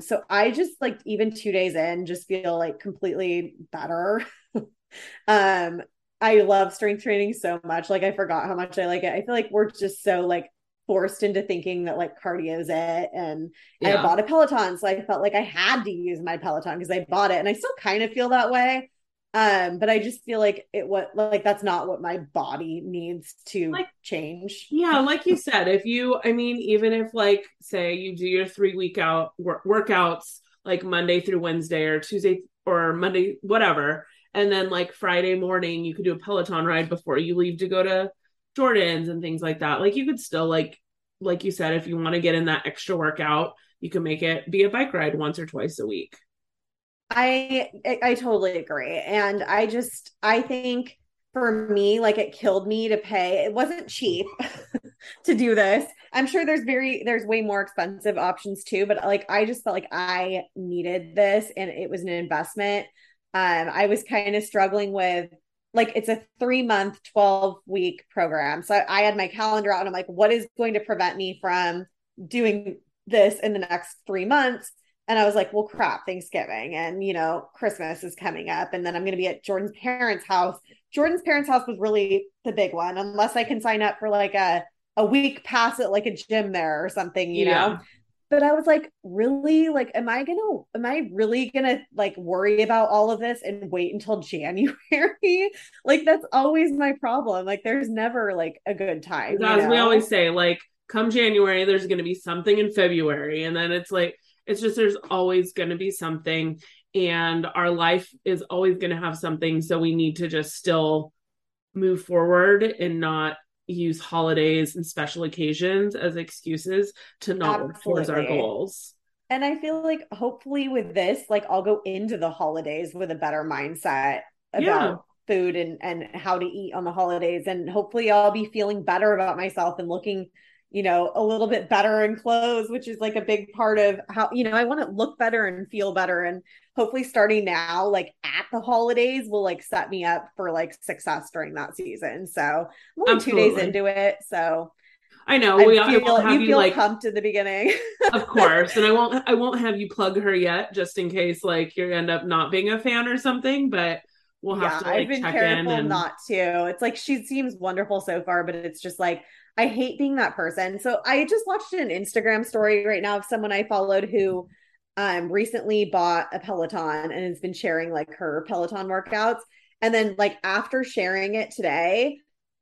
So I just like, even 2 days in, just feel like completely better. I love strength training so much. Like, I forgot how much I like it. I feel like we're just so like forced into thinking that like cardio is it. And I bought a Peloton, so I felt like I had to use my Peloton because I bought it, and I still kind of feel that way. But I just feel like that's not what my body needs to like, change. Yeah. Like you said, even if like, say you do your 3 week out workouts, like Monday through Wednesday or Tuesday or Monday, whatever. And then like Friday morning, you could do a Peloton ride before you leave to go to Jordan's and things like that. Like you could still like you said, if you want to get in that extra workout, you can make it be a bike ride once or twice a week. I totally agree. And I think for me, like it killed me to pay. It wasn't cheap to do this. I'm sure there's way more expensive options too, but like, I just felt like I needed this and it was an investment. I was kind of struggling with like, it's a 3 month, 12 week program. So I had my calendar out and I'm like, what is going to prevent me from doing this in the next 3 months? And I was like, well, crap, Thanksgiving and, Christmas is coming up. And then I'm going to be at Jordan's parents' house. Jordan's parents' house was really the big one, unless I can sign up for like a week pass at like a gym there or something, you know? But I was like, really? Like, am I really gonna like worry about all of this and wait until January? Like, that's always my problem. Like, there's never like a good time. As we always say, like, come January, there's going to be something in February. And then it's like, it's just, there's always going to be something, and our life is always going to have something. So we need to just still move forward and not use holidays and special occasions as excuses to not work towards our goals. And I feel like hopefully with this, like I'll go into the holidays with a better mindset about food and how to eat on the holidays. And hopefully I'll be feeling better about myself and looking a little bit better in clothes, which is like a big part of how, I want to look better and feel better. And hopefully starting now, like at the holidays will like set me up for like success during that season. So I'm only Absolutely. 2 days into it. So I know I feel like pumped in the beginning. Of course. And I won't have you plug her yet, just in case like you end up not being a fan or something, but we'll have to like, I've been check careful in and... not to. It's like, she seems wonderful so far, but it's just like, I hate being that person. So I just watched an Instagram story right now of someone I followed who recently bought a Peloton and has been sharing like her Peloton workouts. And then like after sharing it today,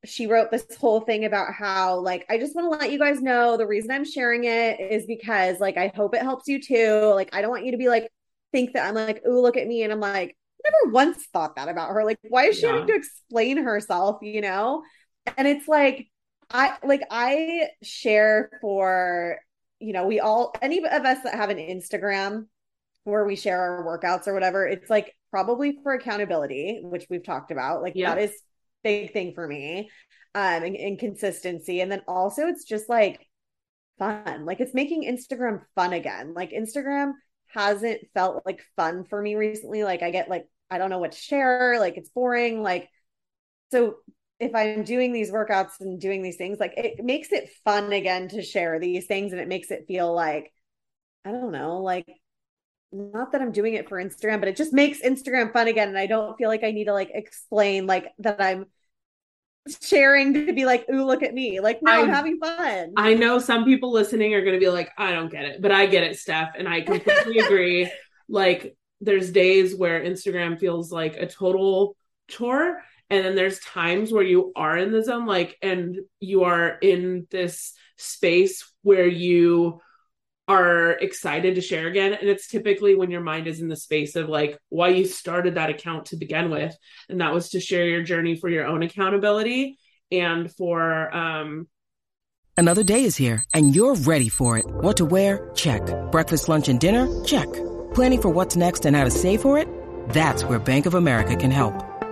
she wrote this whole thing about how like, I just want to let you guys know the reason I'm sharing it is because like, I hope it helps you too. Like, I don't want you to be like, think that I'm like, ooh, look at me. And I'm like, never once thought that about her. Like, why is she having to explain herself, And it's like, I share for, we all, any of us that have an Instagram where we share our workouts or whatever, it's like probably for accountability, which we've talked about, like that is big thing for me, and consistency. And then also it's just like fun, like it's making Instagram fun again. Like Instagram hasn't felt like fun for me recently. Like I get like, I don't know what to share. Like it's boring. Like, so if I'm doing these workouts and doing these things, like it makes it fun again to share these things. And it makes it feel like, I don't know, like not that I'm doing it for Instagram, but it just makes Instagram fun again. And I don't feel like I need to like explain like that I'm sharing to be like, ooh, look at me. Like, no, I'm having fun. I know some people listening are going to be like, I don't get it, but I get it, Steph. And I completely agree. Like there's days where Instagram feels like a total chore. And then there's times where you are in the zone, like, and you are in this space where you are excited to share again. And it's typically when your mind is in the space of like why you started that account to begin with. And that was to share your journey for your own accountability and for, Another day is here and you're ready for it. What to wear? Check. Breakfast, lunch, and dinner? Check. Planning for what's next and how to save for it? That's where Bank of America can help.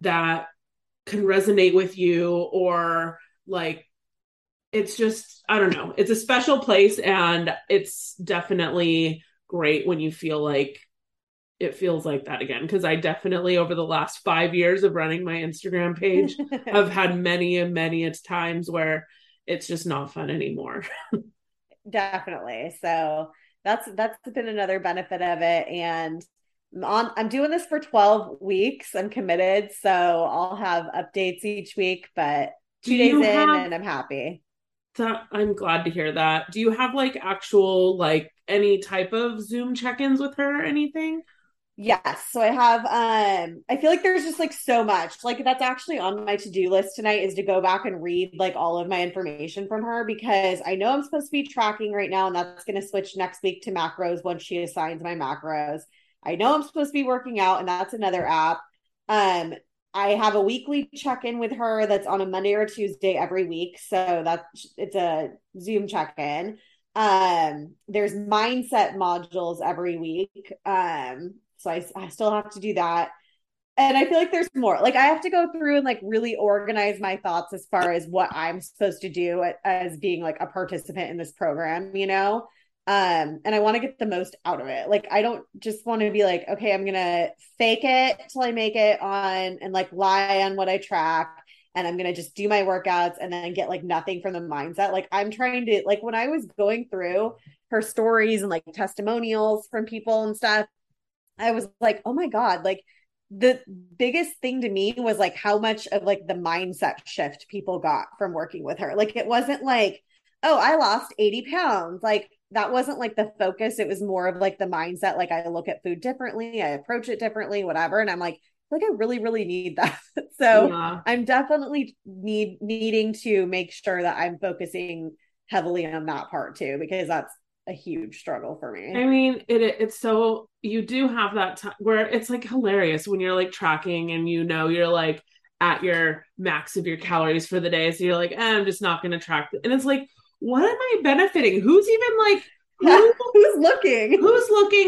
that can resonate with you, or like, it's just, I don't know. It's a special place, and it's definitely great when you feel like it feels like that again. Cause I definitely, over the last 5 years of running my Instagram page, I've had many and many times where it's just not fun anymore. Definitely. So that's been another benefit of it. And I'm doing this for 12 weeks. I'm committed. So I'll have updates each week, but 2 days in and I'm happy. I'm glad to hear that. Do you have like actual, like any type of Zoom check-ins with her or anything? Yes. So I have, I feel like there's just like so much, like that's actually on my to-do list tonight, is to go back and read like all of my information from her, because I know I'm supposed to be tracking right now, and that's going to switch next week to macros once she assigns my macros. I know I'm supposed to be working out, and that's another app. I have a weekly check-in with her that's on a Monday or Tuesday every week. So it's a Zoom check-in. There's mindset modules every week. So I still have to do that. And I feel like there's more, like I have to go through and like really organize my thoughts as far as what I'm supposed to do as being like a participant in this program, you know? And I want to get the most out of it. Like, I don't just want to be like, okay, I'm going to fake it till I make it on and like lie on what I track. And I'm going to just do my workouts and then get like nothing from the mindset. Like I'm trying to, like when I was going through her stories and like testimonials from people and stuff, I was like, oh my God, like the biggest thing to me was like how much of like the mindset shift people got from working with her. Like, it wasn't like, oh, I lost 80 pounds. Like, that wasn't like the focus. It was more of like the mindset. Like I look at food differently. I approach it differently, whatever. And I'm like I really, really need that. So yeah. I'm definitely needing to make sure that I'm focusing heavily on that part too, because that's a huge struggle for me. I mean, it's so, you do have that time where it's like hilarious when you're like tracking and you know, you're like at your max of your calories for the day. So you're like, I'm just not going to track. And it's like, what am I benefiting? Who's even like, who's looking?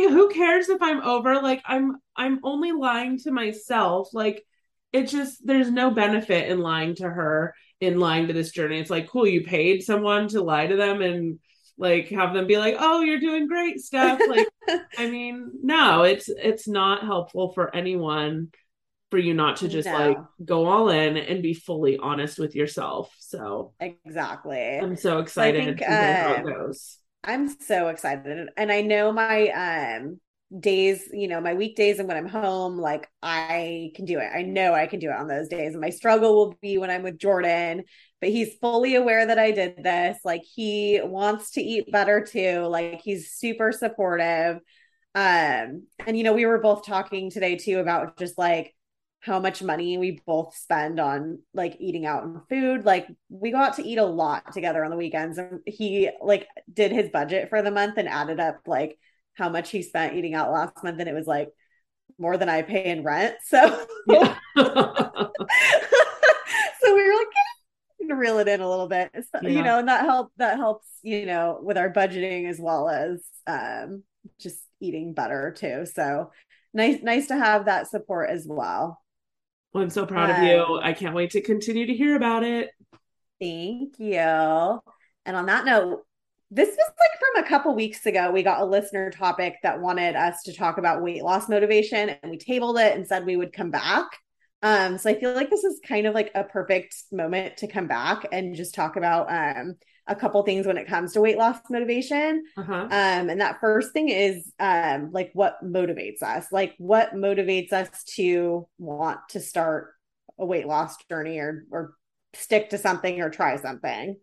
Who cares if I'm over? Like I'm only lying to myself. Like it just, there's no benefit in lying to her, in lying to this journey. It's like, cool. You paid someone to lie to them and like have them be like, oh, you're doing great stuff. Like, I mean, no, it's not helpful for anyone for you not to just like go all in and be fully honest with yourself. So exactly. I'm so excited. I think, to hear how it goes. I'm so excited. And I know my days, you know, my weekdays and when I'm home, like I can do it. I know I can do it on those days. And my struggle will be when I'm with Jordan, but he's fully aware that I did this. Like he wants to eat better too. Like he's super supportive. And you know, we were both talking today too about just like how much money we both spend on like eating out and food. Like we got to eat a lot together on the weekends, and he like did his budget for the month and added up like how much he spent eating out last month. And it was like more than I pay in rent. So, yeah. So we were like, to reel it in a little bit, so, yeah. You know, and that helps, you know, with our budgeting as well as, just eating better too. So nice to have that support as well. Well, I'm so proud of you. I can't wait to continue to hear about it. Thank you. And on that note, this was like from a couple weeks ago, we got a listener topic that wanted us to talk about weight loss motivation, and we tabled it and said we would come back. So I feel like this is kind of like a perfect moment to come back and just talk about a couple things when it comes to weight loss motivation. And that first thing is like what motivates us, to want to start a weight loss journey or stick to something or try something.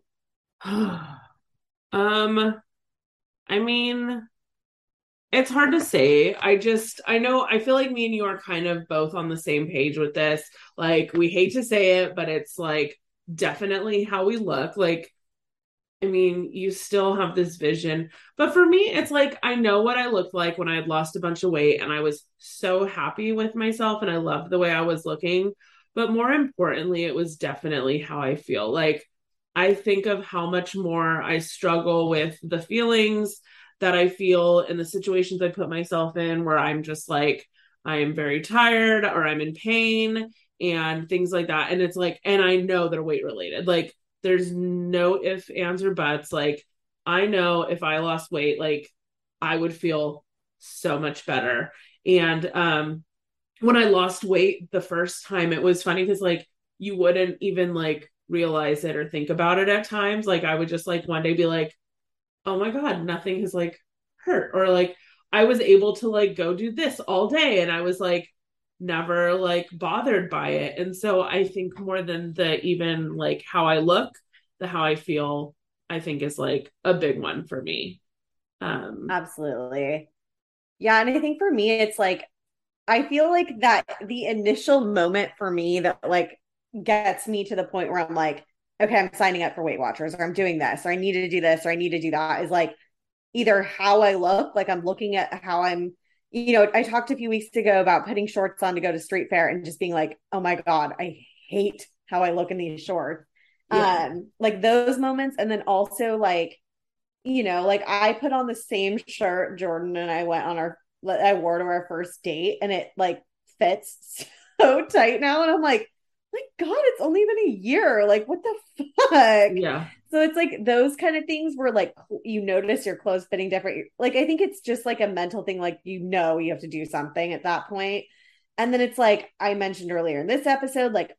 I mean, It's hard to say. I feel like me and you are kind of both on the same page with this. Like, we hate to say it, but it's like definitely how we look. Like, I mean, you still have this vision, but for me, it's like, I know what I looked like when I had lost a bunch of weight and I was so happy with myself and I loved the way I was looking. But more importantly, it was definitely how I feel. Like, I think of how much more I struggle with the feelings that I feel in the situations I put myself in, where I'm just like, I am very tired or I'm in pain and things like that. And it's like, and I know they're weight related. Like, there's no ifs, ands, or buts. Like, I know if I lost weight, like, I would feel so much better. And when I lost weight the first time, it was funny because, like, you wouldn't even like realize it or think about it at times. Like, I would just like one day be like, oh my God, nothing has like hurt. Or like, I was able to like go do this all day. And I was like, never like bothered by it. And so I think more than the, even like how I look, the how I feel, I think is like a big one for me. Absolutely. Yeah. And I think for me, it's like, I feel like that the initial moment for me that like gets me to the point where I'm like, okay, I'm signing up for Weight Watchers, or I'm doing this, or I need to do this, or I need to do that, is like either how I look, like I'm looking at how I'm, you know, I talked a few weeks ago about putting shorts on to go to street fair and just being like, oh my God, I hate how I look in these shorts. Yeah. Like those moments. And then also like, you know, like I put on the same shirt Jordan and I wore to our first date, and it like fits so tight now. And I'm like, my God, it's only been a year. Like, what the fuck? Yeah. So it's like those kind of things where like, you notice your clothes fitting different. Like, I think it's just like a mental thing. Like, you know, you have to do something at that point. And then it's like, I mentioned earlier in this episode, like,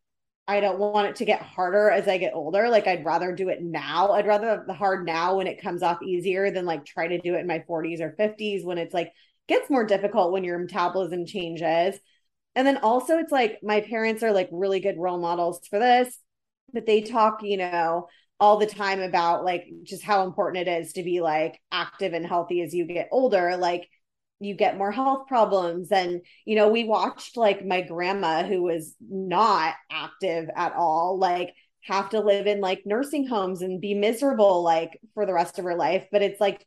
I don't want it to get harder as I get older. Like, I'd rather do it now. I'd rather have the hard now when it comes off easier than like try to do it in my 40s or 50s when it's like, gets more difficult when your metabolism changes. And then also it's like, my parents are like really good role models for this, but they talk, you know, all the time about like, just how important it is to be like active and healthy as you get older, like you get more health problems. And, you know, we watched like my grandma, who was not active at all, like have to live in like nursing homes and be miserable, like for the rest of her life. But it's like,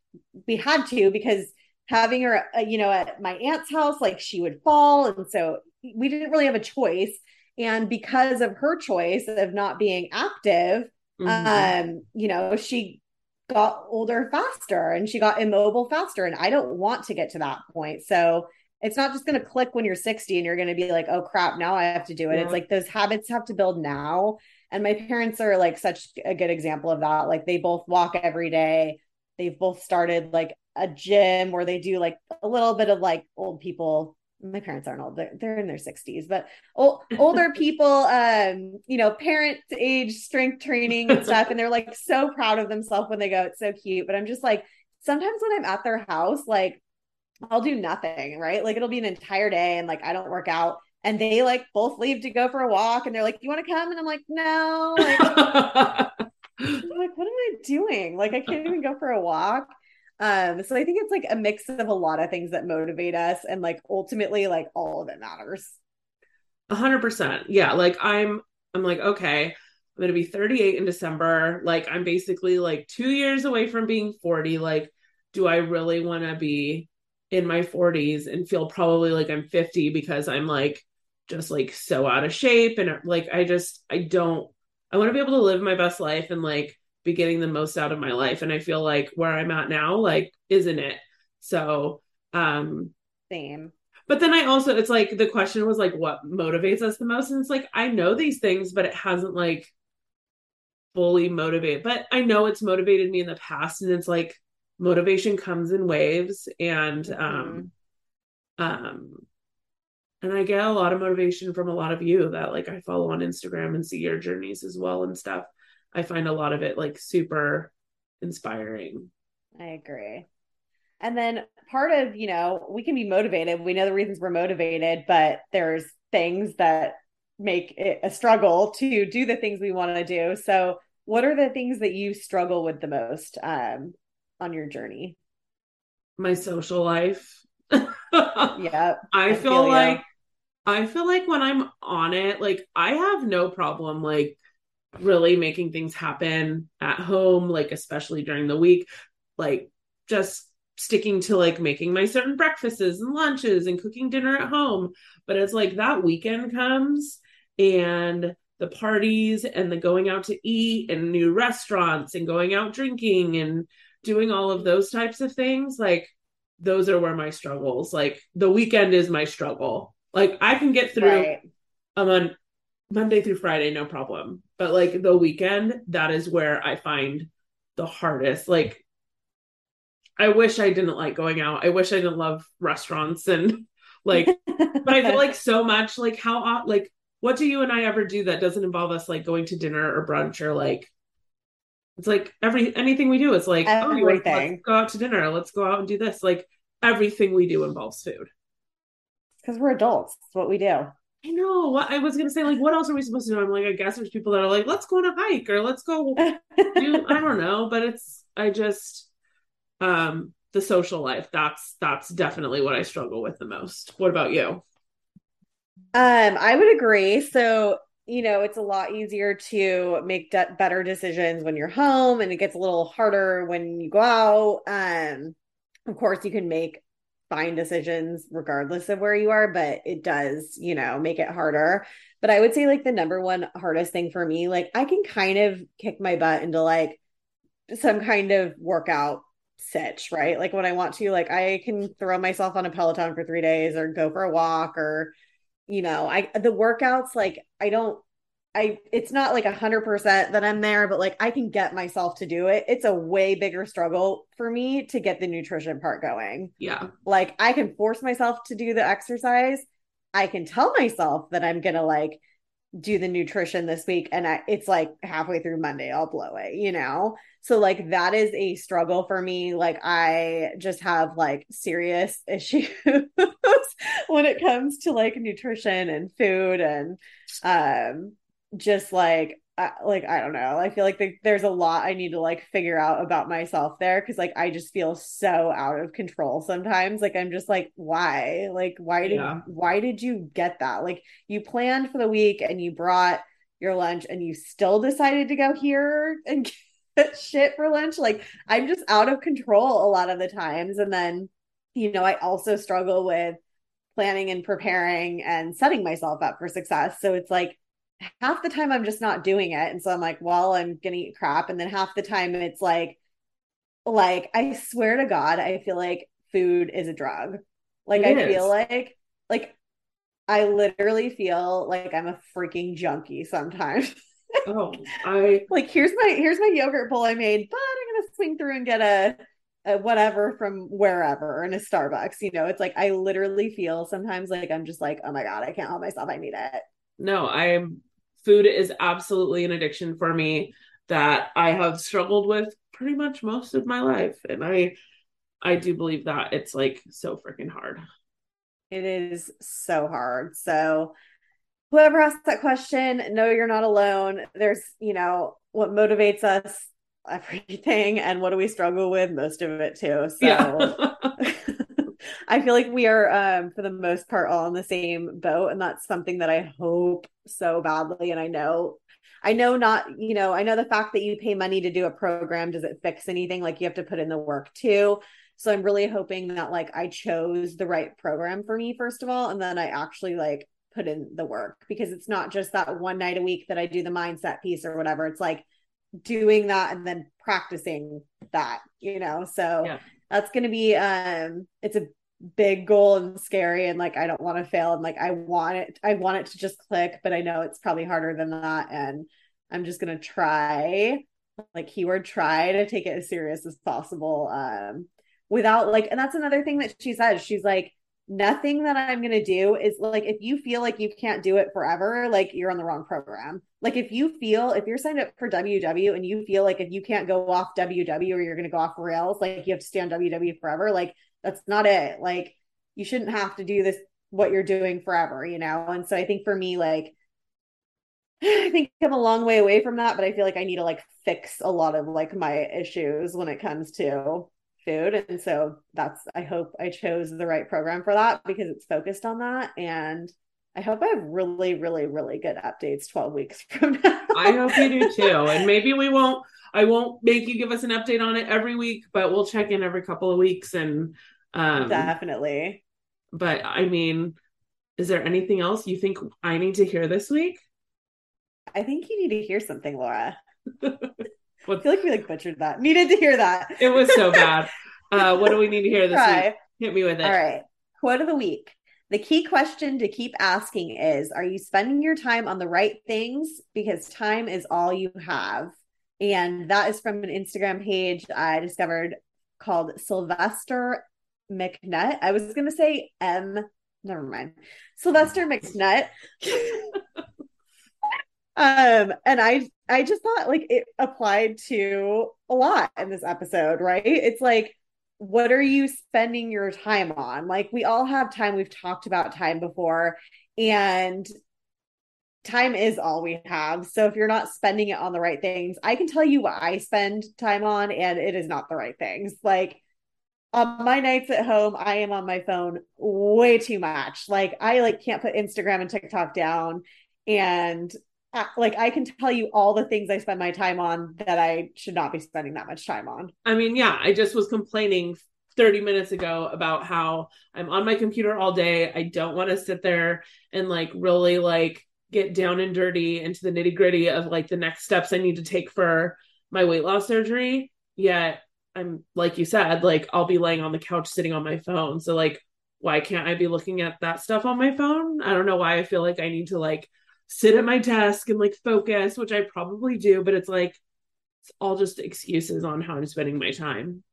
we had to, because having her, you know, at my aunt's house, like she would fall. And so we didn't really have a choice. And because of her choice of not being active, mm-hmm. You know, she got older faster and she got immobile faster. And I don't want to get to that point. So it's not just going to click when you're 60 and you're going to be like, oh crap, now I have to do it. Yeah. It's like those habits have to build now. And my parents are like such a good example of that. Like they both walk every day. They've both started like a gym where they do like a little bit of like old people. My parents aren't old. They're in their 60s, but older people, you know, parent age strength training and stuff. And they're like so proud of themselves when they go. It's so cute. But I'm just like, sometimes when I'm at their house, like I'll do nothing, right? Like it'll be an entire day and like I don't work out. And they like both leave to go for a walk and they're like, you want to come? And I'm like, no. Like, I'm like, what am I doing? Like I can't even go for a walk. So I think it's like a mix of a lot of things that motivate us, and like ultimately like all of it matters. 100%. Yeah. Like I'm like, okay, I'm going to be 38 in December. Like I'm basically like 2 years away from being 40. Like, do I really want to be in my 40s and feel probably like I'm 50 because I'm like, just like so out of shape. And like, I want to be able to live my best life and like be getting the most out of my life. And I feel like where I'm at now, like, isn't it? So, same. But then I also, it's like, the question was like, what motivates us the most? And it's like, I know these things, but it hasn't like fully motivated, but I know it's motivated me in the past. And it's like, motivation comes in waves. And, and I get a lot of motivation from a lot of you that like, I follow on Instagram and see your journeys as well and stuff. I find a lot of it like super inspiring. I agree. And then part of, you know, we can be motivated. We know the reasons we're motivated, but there's things that make it a struggle to do the things we want to do. So what are the things that you struggle with the most on your journey? my social life. Yeah. I feel like when I'm on it, like I have no problem, like really making things happen at home, like, especially during the week, like just sticking to like making my certain breakfasts and lunches and cooking dinner at home. But it's like that weekend comes and the parties and the going out to eat and new restaurants and going out drinking and doing all of those types of things. Like those are where my struggles, like the weekend is my struggle. Like I can get through on Monday through Friday, no problem. But like the weekend, that is where I find the hardest. Like I wish I didn't like going out. I wish I didn't love restaurants and like, but I feel like so much, like how, like, what do you and I ever do that doesn't involve us like going to dinner or brunch or like, it's like anything we do, it's like, everything. Oh, let's go out to dinner. Let's go out and do this. Like everything we do involves food. Cause we're adults. It's what we do. I know what I was going to say. Like, what else are we supposed to do? I'm like, I guess there's people that are like, let's go on a hike or let's go do, I don't know, but it's, I just, the social life, that's definitely what I struggle with the most. What about you? I would agree. So, you know, it's a lot easier to make better decisions when you're home, and it gets a little harder when you go out. Of course you can make fine decisions regardless of where you are, but it does, you know, make it harder. But I would say like the number one hardest thing for me, like I can kind of kick my butt into like some kind of workout sitch, right? Like when I want to, like I can throw myself on a Peloton for 3 days or go for a walk or, you know, the workouts, like it's not like 100% that I'm there, but like I can get myself to do it. It's a way bigger struggle for me to get the nutrition part going. Yeah. Like I can force myself to do the exercise. I can tell myself that I'm going to like do the nutrition this week. And it's like halfway through Monday, I'll blow it, you know? So like, that is a struggle for me. Like I just have like serious issues when it comes to like nutrition and food and, just like, I don't know. I feel like there's a lot I need to like figure out about myself there. Cause like, I just feel so out of control sometimes. Like, I'm just like, why? Like, why did you get that? Like you planned for the week and you brought your lunch and you still decided to go here and get shit for lunch. Like I'm just out of control a lot of the times. And then, you know, I also struggle with planning and preparing and setting myself up for success. So it's like, half the time I'm just not doing it. And so I'm like, well, I'm going to eat crap. And then half the time it's like, I swear to God, I feel like food is a drug. Like, I literally feel like I'm a freaking junkie sometimes. Oh, I like, here's my yogurt bowl I made, but I'm going to swing through and get a whatever from wherever in a Starbucks. You know, it's like, I literally feel sometimes like, I'm just like, oh my God, I can't help myself. I need it. No, food is absolutely an addiction for me that I have struggled with pretty much most of my life. And I do believe that it's like so freaking hard. It is so hard. So whoever asked that question, no, you're not alone. There's, you know, what motivates us, everything. And what do we struggle with? Most of it too. So yeah. I feel like we are, for the most part, all in the same boat. And that's something that I hope so badly. And I know the fact that you pay money to do a program, does it fix anything? Like you have to put in the work too. So I'm really hoping that like I chose the right program for me, first of all, and then I actually like put in the work, because it's not just that one night a week that I do the mindset piece or whatever. It's like doing that and then practicing that, you know? So yeah. That's going to be, it's a big goal and scary. And like, I don't want to fail. And like, I want it to just click, but I know it's probably harder than that. And I'm just going to try, like keyword try, to take it as serious as possible. Without like, and that's another thing that she says, she's like, nothing that I'm going to do is like, if you feel like you can't do it forever, like you're on the wrong program. Like if you're signed up for WW and you feel like if you can't go off WW or you're going to go off rails, like you have to stay on WW forever. Like that's not it. Like you shouldn't have to do this, what you're doing forever, you know? And so I think for me, like, I think I'm a long way away from that, but I feel like I need to like fix a lot of like my issues when it comes to food. And so that's, I hope I chose the right program for that because it's focused on that. And I hope I have really, really, really good updates 12 weeks from now. I hope you do too. And maybe I won't make you give us an update on it every week, but we'll check in every couple of weeks. And definitely. But I mean, is there anything else you think I need to hear this week? I think you need to hear something, Laura. I feel like we butchered that. Needed to hear that. It was so bad. What do we need to hear this week? Hit me with it. All right. Quote of the week. The key question to keep asking is, are you spending your time on the right things? Because time is all you have. And that is from an Instagram page I discovered called Sylvester McNutt. I was going to say Sylvester McNutt. And I just thought it applied to a lot in this episode, right? It's what are you spending your time on? We all have time. We've talked about time before, and time is all we have. So if you're not spending it on the right things, I can tell you what I spend time on, and it is not the right things. On my nights at home, I am on my phone way too much. I can't put Instagram and TikTok down, and I can tell you all the things I spend my time on that I should not be spending that much time on. I mean, yeah, I just was complaining 30 minutes ago about how I'm on my computer all day. I don't want to sit there and really get down and dirty into the nitty gritty of the next steps I need to take for my weight loss surgery. Yet I'm, like you said, I'll be laying on the couch sitting on my phone. So why can't I be looking at that stuff on my phone? I don't know why I feel like I need to sit at my desk and focus, which I probably do, but it's it's all just excuses on how I'm spending my time.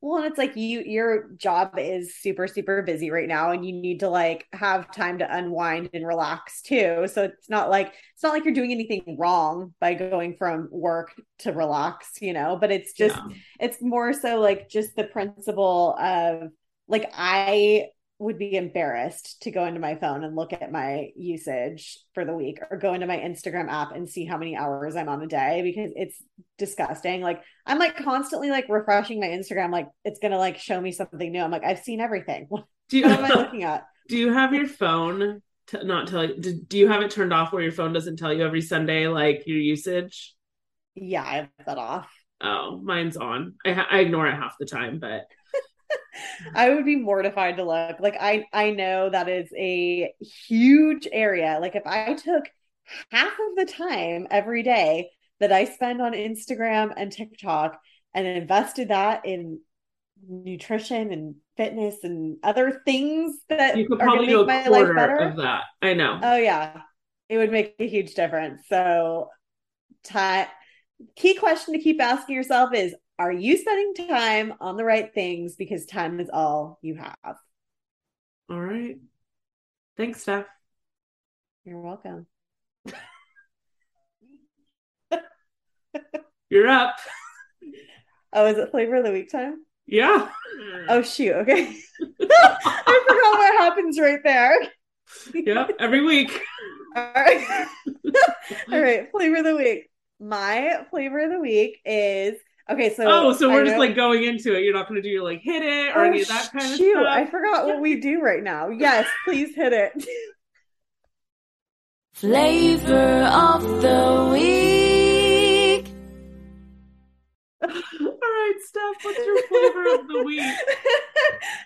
Well, and it's your job is super, super busy right now, and you need to have time to unwind and relax too. So it's not like you're doing anything wrong by going from work to relax, but it's just, it's more so just the principle of I would be embarrassed to go into my phone and look at my usage for the week, or go into my Instagram app and see how many hours I'm on a day, because it's disgusting. I'm constantly refreshing my Instagram. It's going to show me something new. I'm I've seen everything. What am I looking at? Do you have your phone do you have it turned off where your phone doesn't tell you every Sunday, your usage? Yeah. I have that off. Oh, mine's on. I ignore it half the time, but I would be mortified to look. I know that is a huge area. If I took half of the time every day that I spend on Instagram and TikTok and invested that in nutrition and fitness and other things that you could probably do a quarter of that. I know. Oh yeah. It would make a huge difference. So key question to keep asking yourself is, are you spending time on the right things? Because time is all you have. All right. Thanks, Steph. You're welcome. You're up. Oh, is it flavor of the week time? Yeah. Oh, shoot. Okay. I forgot what happens right there. Yeah, every week. All right. All right. Flavor of the week. My flavor of the week is... Okay, so... Oh, so we're just going into it. You're not going to do your hit it or any of that kind of stuff. I forgot what we do right now. Yes, please hit it. Flavor of the week. All right, Steph, what's your flavor of the week?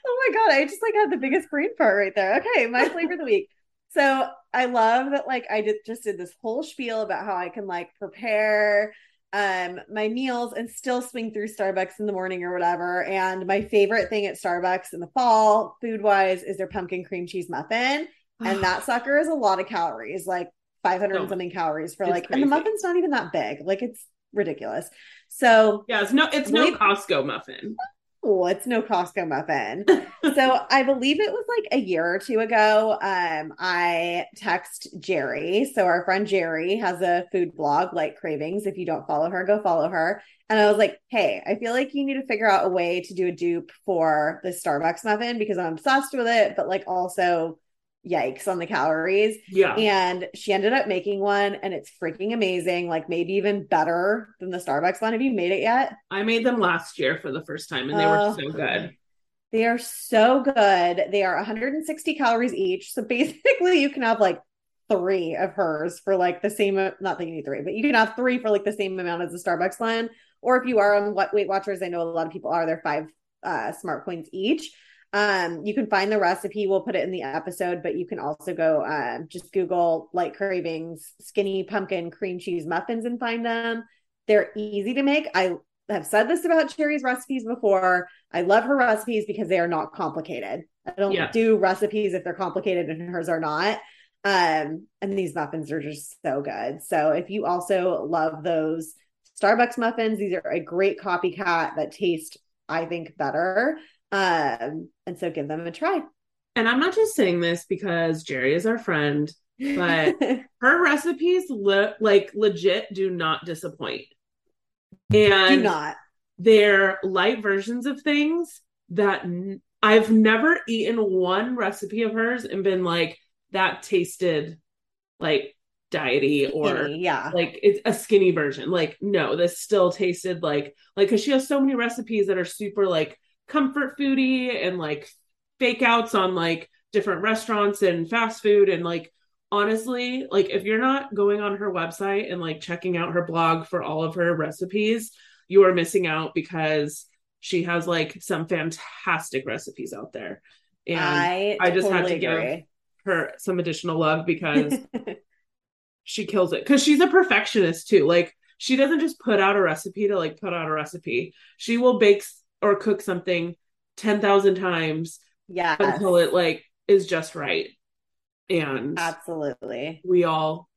Oh my God, I just had the biggest brain fart right there. Okay, my flavor of the week. So I love that I just did this whole spiel about how I can prepare... my meals and still swing through Starbucks in the morning or whatever. And my favorite thing at Starbucks in the fall, food wise, is their pumpkin cream cheese muffin. And that sucker is a lot of calories, 500 and something calories for crazy. And the muffin's not even that big. It's ridiculous. So yeah, it's no Costco muffin. Oh, it's no Costco muffin. So I believe it was a year or two ago. I text Jerry. So our friend Jerry has a food blog, Cravings. If you don't follow her, go follow her. And I was hey, I feel you need to figure out a way to do a dupe for the Starbucks muffin because I'm obsessed with it. But also yikes on the calories. Yeah. And she ended up making one and it's freaking amazing. Like maybe even better than the Starbucks one. Have you made it yet? I made them last year for the first time and they were so good. They are so good. They are 160 calories each. So basically you can have like three of hers for like the same, not that you need three, but you can have three for like the same amount as the Starbucks one. Or if you are on Weight Watchers, I know a lot of people are, they're 5 smart coins each. You can find the recipe. We'll put it in the episode, but you can also go, just Google light cravings, skinny pumpkin, cream cheese muffins and find them. They're easy to make. I have said this about Cherry's recipes before. I love her recipes because they are not complicated. I don't do recipes if they're complicated and hers are not. And these muffins are just so good. So if you also love those Starbucks muffins, these are a great copycat that taste, I think, better. And so give them a try. And I'm not just saying this because Jerry is our friend, but her recipes legit do not disappoint. And do not. They're light versions of things that I've never eaten one recipe of hers and been like, that tasted like diety or skinny, like it's a skinny version. Like, no, this still tasted like, cause she has so many recipes that are super like comfort foodie and like fake outs on like different restaurants and fast food. And like, honestly, like if you're not going on her website and like checking out her blog for all of her recipes, you are missing out because she has like some fantastic recipes out there. And I just totally had to give her some additional love because she kills it. Cause she's a perfectionist too. Like she doesn't just put out a recipe to like put out a recipe. She will bake or cook something 10,000 times until it like is just right. And absolutely. We all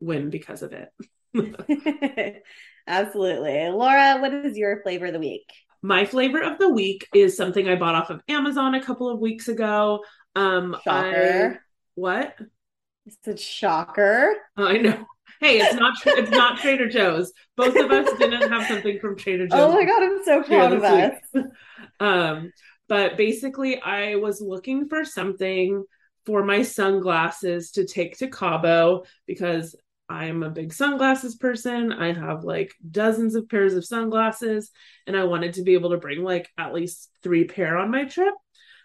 win because of it. Absolutely. Laura, what is your flavor of the week? My flavor of the week is something I bought off of Amazon a couple of weeks ago. Shocker. What? It's a shocker. I know. Hey, it's not Trader Joe's. Both of us didn't have something from Trader Joe's. Oh my God, I'm so proud of us. But basically I was looking for something for my sunglasses to take to Cabo because I'm a big sunglasses person. I have like dozens of pairs of sunglasses and I wanted to be able to bring like at least 3 pair on my trip.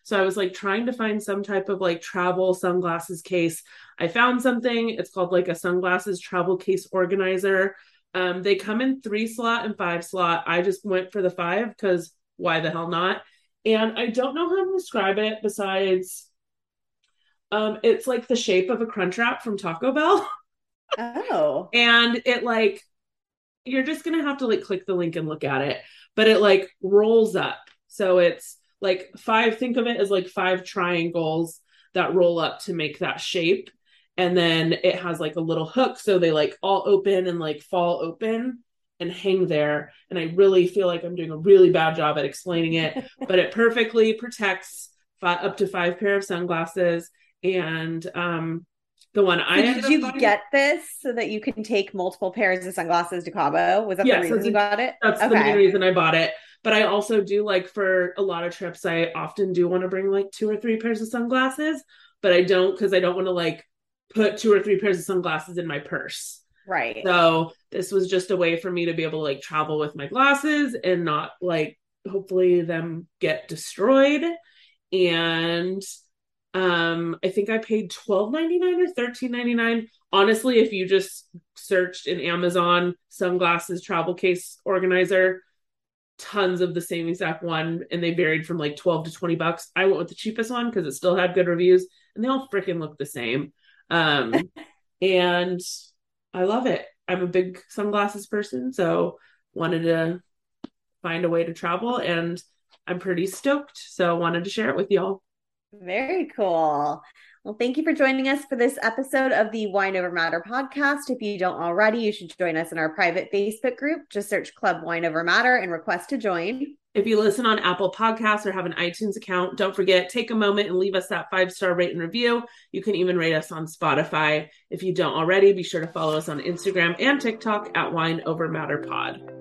So I was like trying to find some type of like travel sunglasses case. I found something. It's called like a sunglasses travel case organizer. They come in 3-slot and 5-slot. I just went for the 5 because why the hell not? And I don't know how to describe it besides it's like the shape of a crunch wrap from Taco Bell. Oh. And it like, you're just going to have to like click the link and look at it, but it like rolls up. So it's like 5, think of it as like 5 triangles that roll up to make that shape. And then it has like a little hook. So they like all open and like fall open and hang there. And I really feel like I'm doing a really bad job at explaining it, but it perfectly protects up to 5 pair of sunglasses. And, the one I ended up buying. Did you get this so that you can take multiple pairs of sunglasses to Cabo? Was that the reason you got it? That's the main reason I bought it. But I also do like for a lot of trips, I often do want to bring like 2 or 3 pairs of sunglasses, but I don't because I don't want to like put 2 or 3 pairs of sunglasses in my purse. Right. So this was just a way for me to be able to like travel with my glasses and not like hopefully them get destroyed. And I think I paid $12.99 or $13.99. Honestly, if you just searched in Amazon sunglasses travel case organizer, tons of the same exact one, and they varied from like $12 to $20. I went with the cheapest one because it still had good reviews, and they all freaking look the same. And I love it. I'm a big sunglasses person, so wanted to find a way to travel, and I'm pretty stoked. So wanted to share it with y'all. Very cool. Well, thank you for joining us for this episode of the Wine Over Matter podcast. If you don't already, you should join us in our private Facebook group. Just search Club Wine Over Matter and request to join. If you listen on Apple Podcasts or have an iTunes account, don't forget, take a moment and leave us that 5-star rate and review. You can even rate us on Spotify. If you don't already, be sure to follow us on Instagram and TikTok at Wine Over Matter Pod.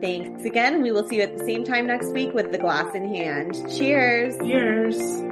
Thanks again. We will see you at the same time next week with the glass in hand. Cheers. Cheers.